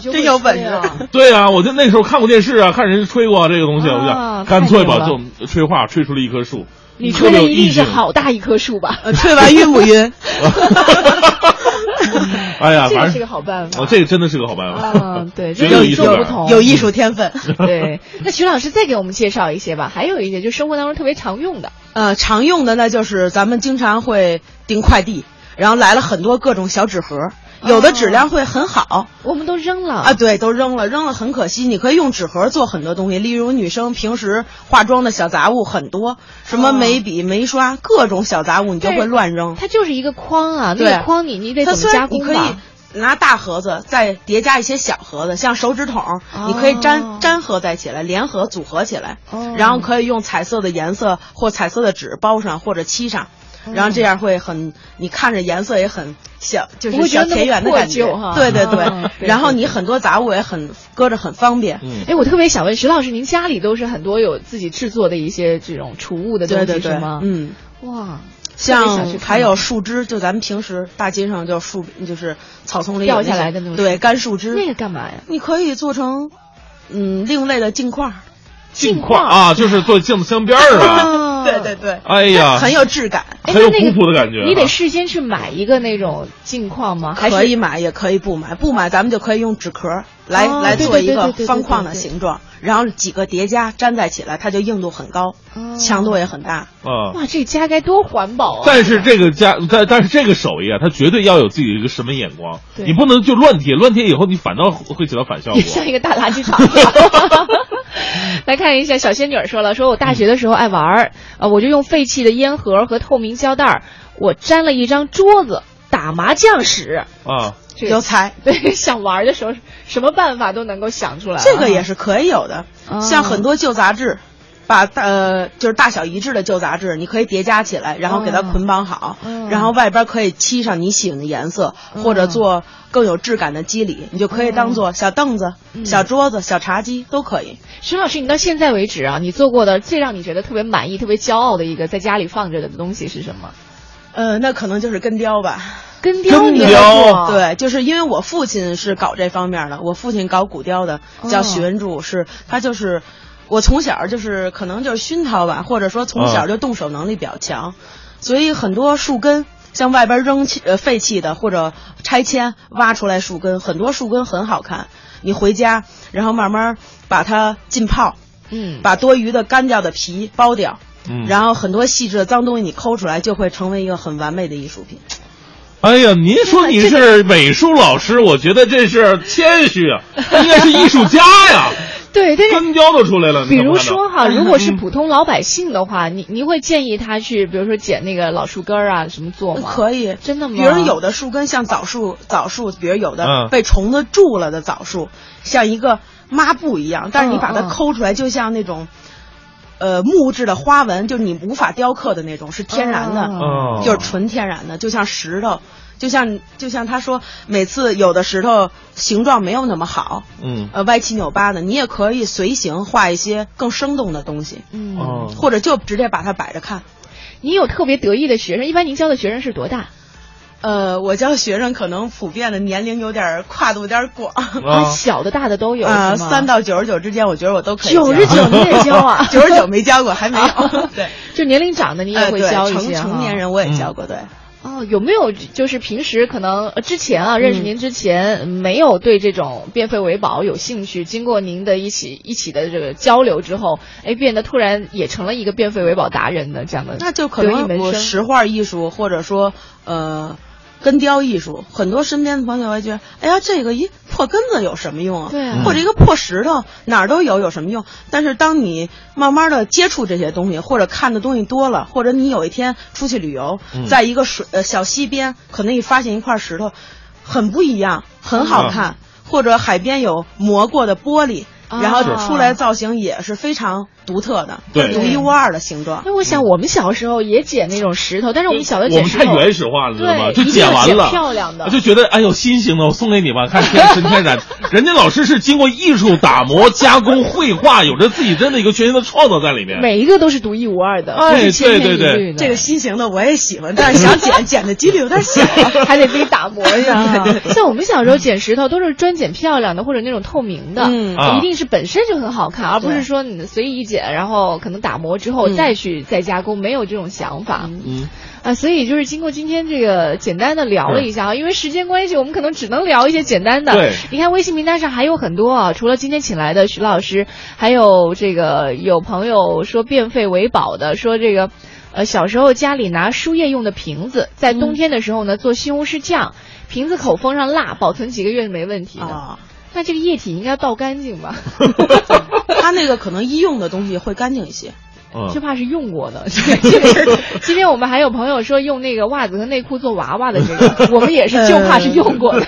真有本事！对啊，我就那时候看过电视啊，看人吹过这个东西，我想干脆吧，就吹画吹出了一棵树。你吹的一定是好大一棵树吧？吹完晕不晕？哎呀，这个是个好办法，这个真的是个好办法。嗯，对，这有与众不同，有艺术天分。对，那徐老师再给我们介绍一些吧，还有一些就生活当中特别常用的。呃，常用的那就是咱们经常会订快递。然后来了很多各种小纸盒，有的质量会很好，哦、我们都扔了啊，对，都扔了，扔了很可惜。你可以用纸盒做很多东西，例如女生平时化妆的小杂物很多，什么眉笔、眉刷，各种小杂物你就会乱扔。它就是一个筐啊，那个筐你你得怎么加工吧？你可以拿大盒子再叠加一些小盒子，像手指筒，哦、你可以粘粘合在起来，联合组合起来，哦、然后可以用彩色的颜色或彩色的纸包上或者漆上。然后这样会很，你看着颜色也很小，就是小田园的感觉，对对对。啊、然后你很多杂物也很搁着很方便。哎、嗯，我特别想问徐老师，您家里都是很多有自己制作的一些这种储物的东西是吗？嗯，哇。像还有树枝，就咱们平时大街上叫树，就是草丛里掉下来的那种，对，干树枝。那个干嘛呀？你可以做成，嗯，另类的镜框。镜框啊，就是做镜子镶边儿啊。对对对，哎呀，很有质感，很有古朴的感觉。你得事先去买一个那种镜框吗？可以买，也可以不买。不买，咱们就可以用纸壳来来做一个方框的形状，然后几个叠加粘在起来，它就硬度很高，强度也很大。啊，哇，这家该多环保啊！但是这个家，但但是这个手艺啊，它绝对要有自己一个审美眼光，你不能就乱贴，乱贴以后你反倒会起到反效果，像一个大垃圾场。来看一下，小仙女说了，说我大学的时候爱玩。啊，我就用废弃的烟盒和透明胶带，我粘了一张桌子，打麻将时啊，有才。对，想玩的时候什么办法都能够想出来。这个也是可以有的，啊、像很多旧杂志，把呃就是大小一致的旧杂志，你可以叠加起来，然后给它捆绑好，啊、然后外边可以漆上你喜欢的颜色，啊、或者做更有质感的肌理，你就可以当做小凳子、嗯、小桌子、小茶几都可以。徐老师，你到现在为止啊，你做过的最让你觉得特别满意、特别骄傲的一个在家里放着的东西是什么？呃，那可能就是根雕吧。根雕你雕，对，就是因为我父亲是搞这方面的，我父亲搞骨雕的，叫许文柱，是他就是。我从小就是可能就是熏陶吧，或者说从小就动手能力比较强，哦、所以很多树根像外边扔弃呃废弃的或者拆迁挖出来树根，很多树根很好看。你回家然后慢慢把它浸泡，嗯，把多余的干掉的皮剥掉，嗯，然后很多细致的脏东西你抠出来，就会成为一个很完美的艺术品。哎呀，您说你是美术老师，我觉得这是谦虚啊，应该是艺术家呀。对，但是根雕都出来了。比如说哈，如果是普通老百姓的话，你你会建议他去，比如说捡那个老树根啊，什么做吗？可以，真的吗？比如有的树根像枣树，枣树，比如有的被虫子蛀了的枣树，像一个抹布一样，但是你把它抠出来，就像那种。呃，木质的花纹就是你无法雕刻的那种，是天然的，哦、就是纯天然的，就像石头，就像就像他说，每次有的石头形状没有那么好，嗯，呃，歪七扭八的，你也可以随形画一些更生动的东西，嗯，哦、或者就直接把它摆着看。你有特别得意的学生？一般您教的学生是多大？呃，我教学生可能普遍的年龄有点跨度有点广，啊、小的大的都有啊，三到九十九之间，我觉得我都可以教。九十九你也教啊？九十九没教过，还没有。啊、对，就年龄长的你也会教一些、呃、成成年人我也教过，对。嗯哦，有没有就是平时可能之前啊认识您之前、嗯、没有对这种变废为宝有兴趣，经过您的一起一起的这个交流之后，哎，变得突然也成了一个变废为宝达人的这样的。那就可能我石画艺术或者说呃根雕艺术，很多身边的朋友会觉得，哎呀，这个一破根子有什么用啊？对啊，或者一个破石头哪儿都有，有什么用？但是当你慢慢的接触这些东西，或者看的东西多了，或者你有一天出去旅游，嗯、在一个水呃小溪边，可能你发现一块石头，很不一样，很好看，啊、或者海边有磨过的玻璃。然后出来造型也是非常独特的，对，独一无二的形状。那我想我们小时候也捡那种石头，但是我们小的捡石头我们太原始化了，知道吗？就捡完了漂亮的，就觉得哎呦新型的我送给你吧，看天神天然。人家老师是经过艺术打磨加工绘画，有着自己真的一个全新的创造在里面，每一个都是独一无二的。哎，对对对，这个新型的我也喜欢，但是想捡捡的几率有点小，还得自己打磨一下。像我们小时候捡石头都是专捡漂亮的或者那种透明的，一定是本身就很好看，而不是说你随意一剪，然后可能打磨之后再去再加工，嗯、没有这种想法。嗯啊，所以就是经过今天这个简单的聊了一下啊，因为时间关系，我们可能只能聊一些简单的。对，你看微信名单上还有很多啊，除了今天请来的徐老师，还有这个有朋友说变废为宝的，说这个呃小时候家里拿输液用的瓶子，在冬天的时候呢做西红柿酱，瓶子口封上蜡，保存几个月没问题的。哦，那这个液体应该倒干净吧？它那个可能医用的东西会干净一些，就怕是用过的。今天我们还有朋友说用那个袜子和内裤做娃娃的，这个我们也是就怕是用过的。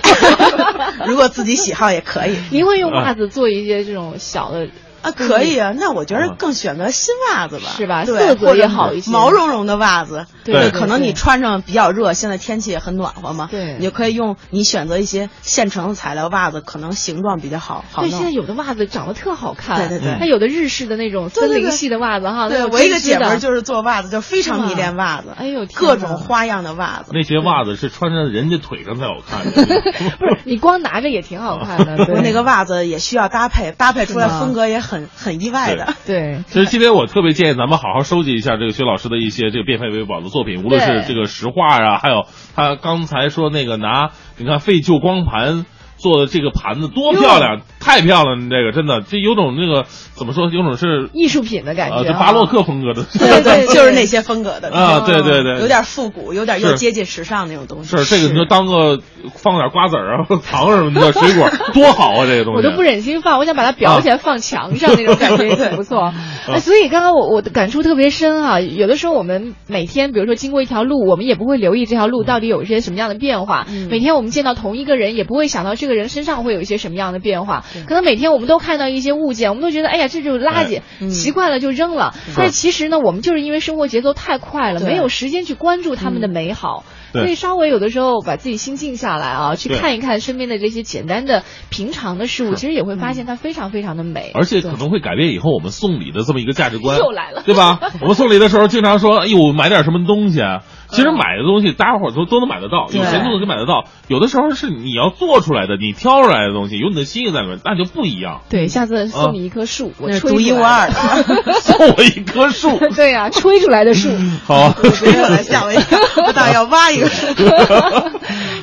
如果自己喜好也可以。您会用袜子做一些这种小的？啊，可以啊，那我觉得更选择新袜子吧，是吧？对，色泽也好一些，毛茸茸的袜子，对，可能你穿上比较热，现在天气也很暖和嘛，对，你就可以用你选择一些现成的材料，袜子可能形状比较好，好弄。对，现在有的袜子长得特好看，对对对，它有的日式的那种森林系的袜子哈，对，我一个姐们就是做袜子，就非常迷恋袜子，哎呦，各种花样的袜子。那些袜子是穿在人家腿上才好看，不是你光拿着也挺好看的。我那个袜子也需要搭配，搭配出来风格也很。很很意外的，对。其实今天我特别建议咱们好好收集一下这个薛老师的一些这个变废为宝的作品，无论是这个石画啊，还有他刚才说那个拿你看废旧光盘做的这个盘子多漂亮，太漂亮！这个真的，这有种那个怎么说，有种是艺术品的感觉，巴洛克风格的，对对，就是那些风格的啊，对对对，有点复古，有点又接近时尚那种东西。是这个，你就当个放点瓜子儿啊、糖什么的水果，多好啊！这个东西我都不忍心放，我想把它裱起来放墙上那种感觉很不错。哎，所以刚刚我我的感触特别深啊，有的时候我们每天，比如说经过一条路，我们也不会留意这条路到底有一些什么样的变化。每天我们见到同一个人，也不会想到这个。这个人身上会有一些什么样的变化？可能每天我们都看到一些物件，我们都觉得哎呀，这就是垃圾，习惯了就扔了。但其实呢，我们就是因为生活节奏太快了，没有时间去关注他们的美好。所以稍微有的时候把自己心静下来啊，去看一看身边的这些简单的平常的事物，其实也会发现它非常非常的美，而且可能会改变以后我们送礼的这么一个价值观。又来了，对吧？我们送礼的时候经常说，哎呦，买点什么东西啊？其实买的东西大家伙都都能买得到，有钱都能买得到。有的时候是你要做出来的，你挑出来的东西有你的心意在里面，那就不一样。对，下次送你一棵树，我吹独一无二。送我一棵树，对呀，吹出来的树。好，吹出来吓我一跳，我倒要挖一个。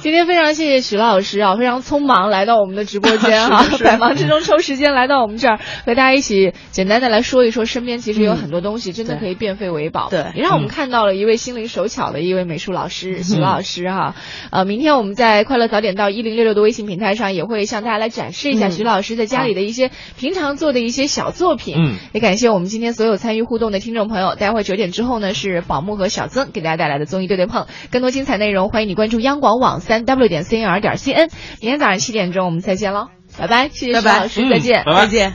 今天非常谢谢许老师啊，非常匆忙来到我们的直播间啊，百忙之中抽时间来到我们这儿，和大家一起简单的来说一说，身边其实有很多东西真的可以变废为宝。对，也让我们看到了一位心灵手巧的一位美术老师许老师哈。呃，明天我们在快乐早点到一零六六的微信平台上也会向大家来展示一下许老师在家里的一些平常做的一些小作品。嗯，也感谢我们今天所有参与互动的听众朋友。待会九点之后呢，是宝木和小曾给大家带来的综艺对对碰，更多精彩内容欢迎你关注央广网三 w 点 cnr 点 cn。明天早上七点钟我们再见喽，拜拜，谢谢徐老师，再见，再见。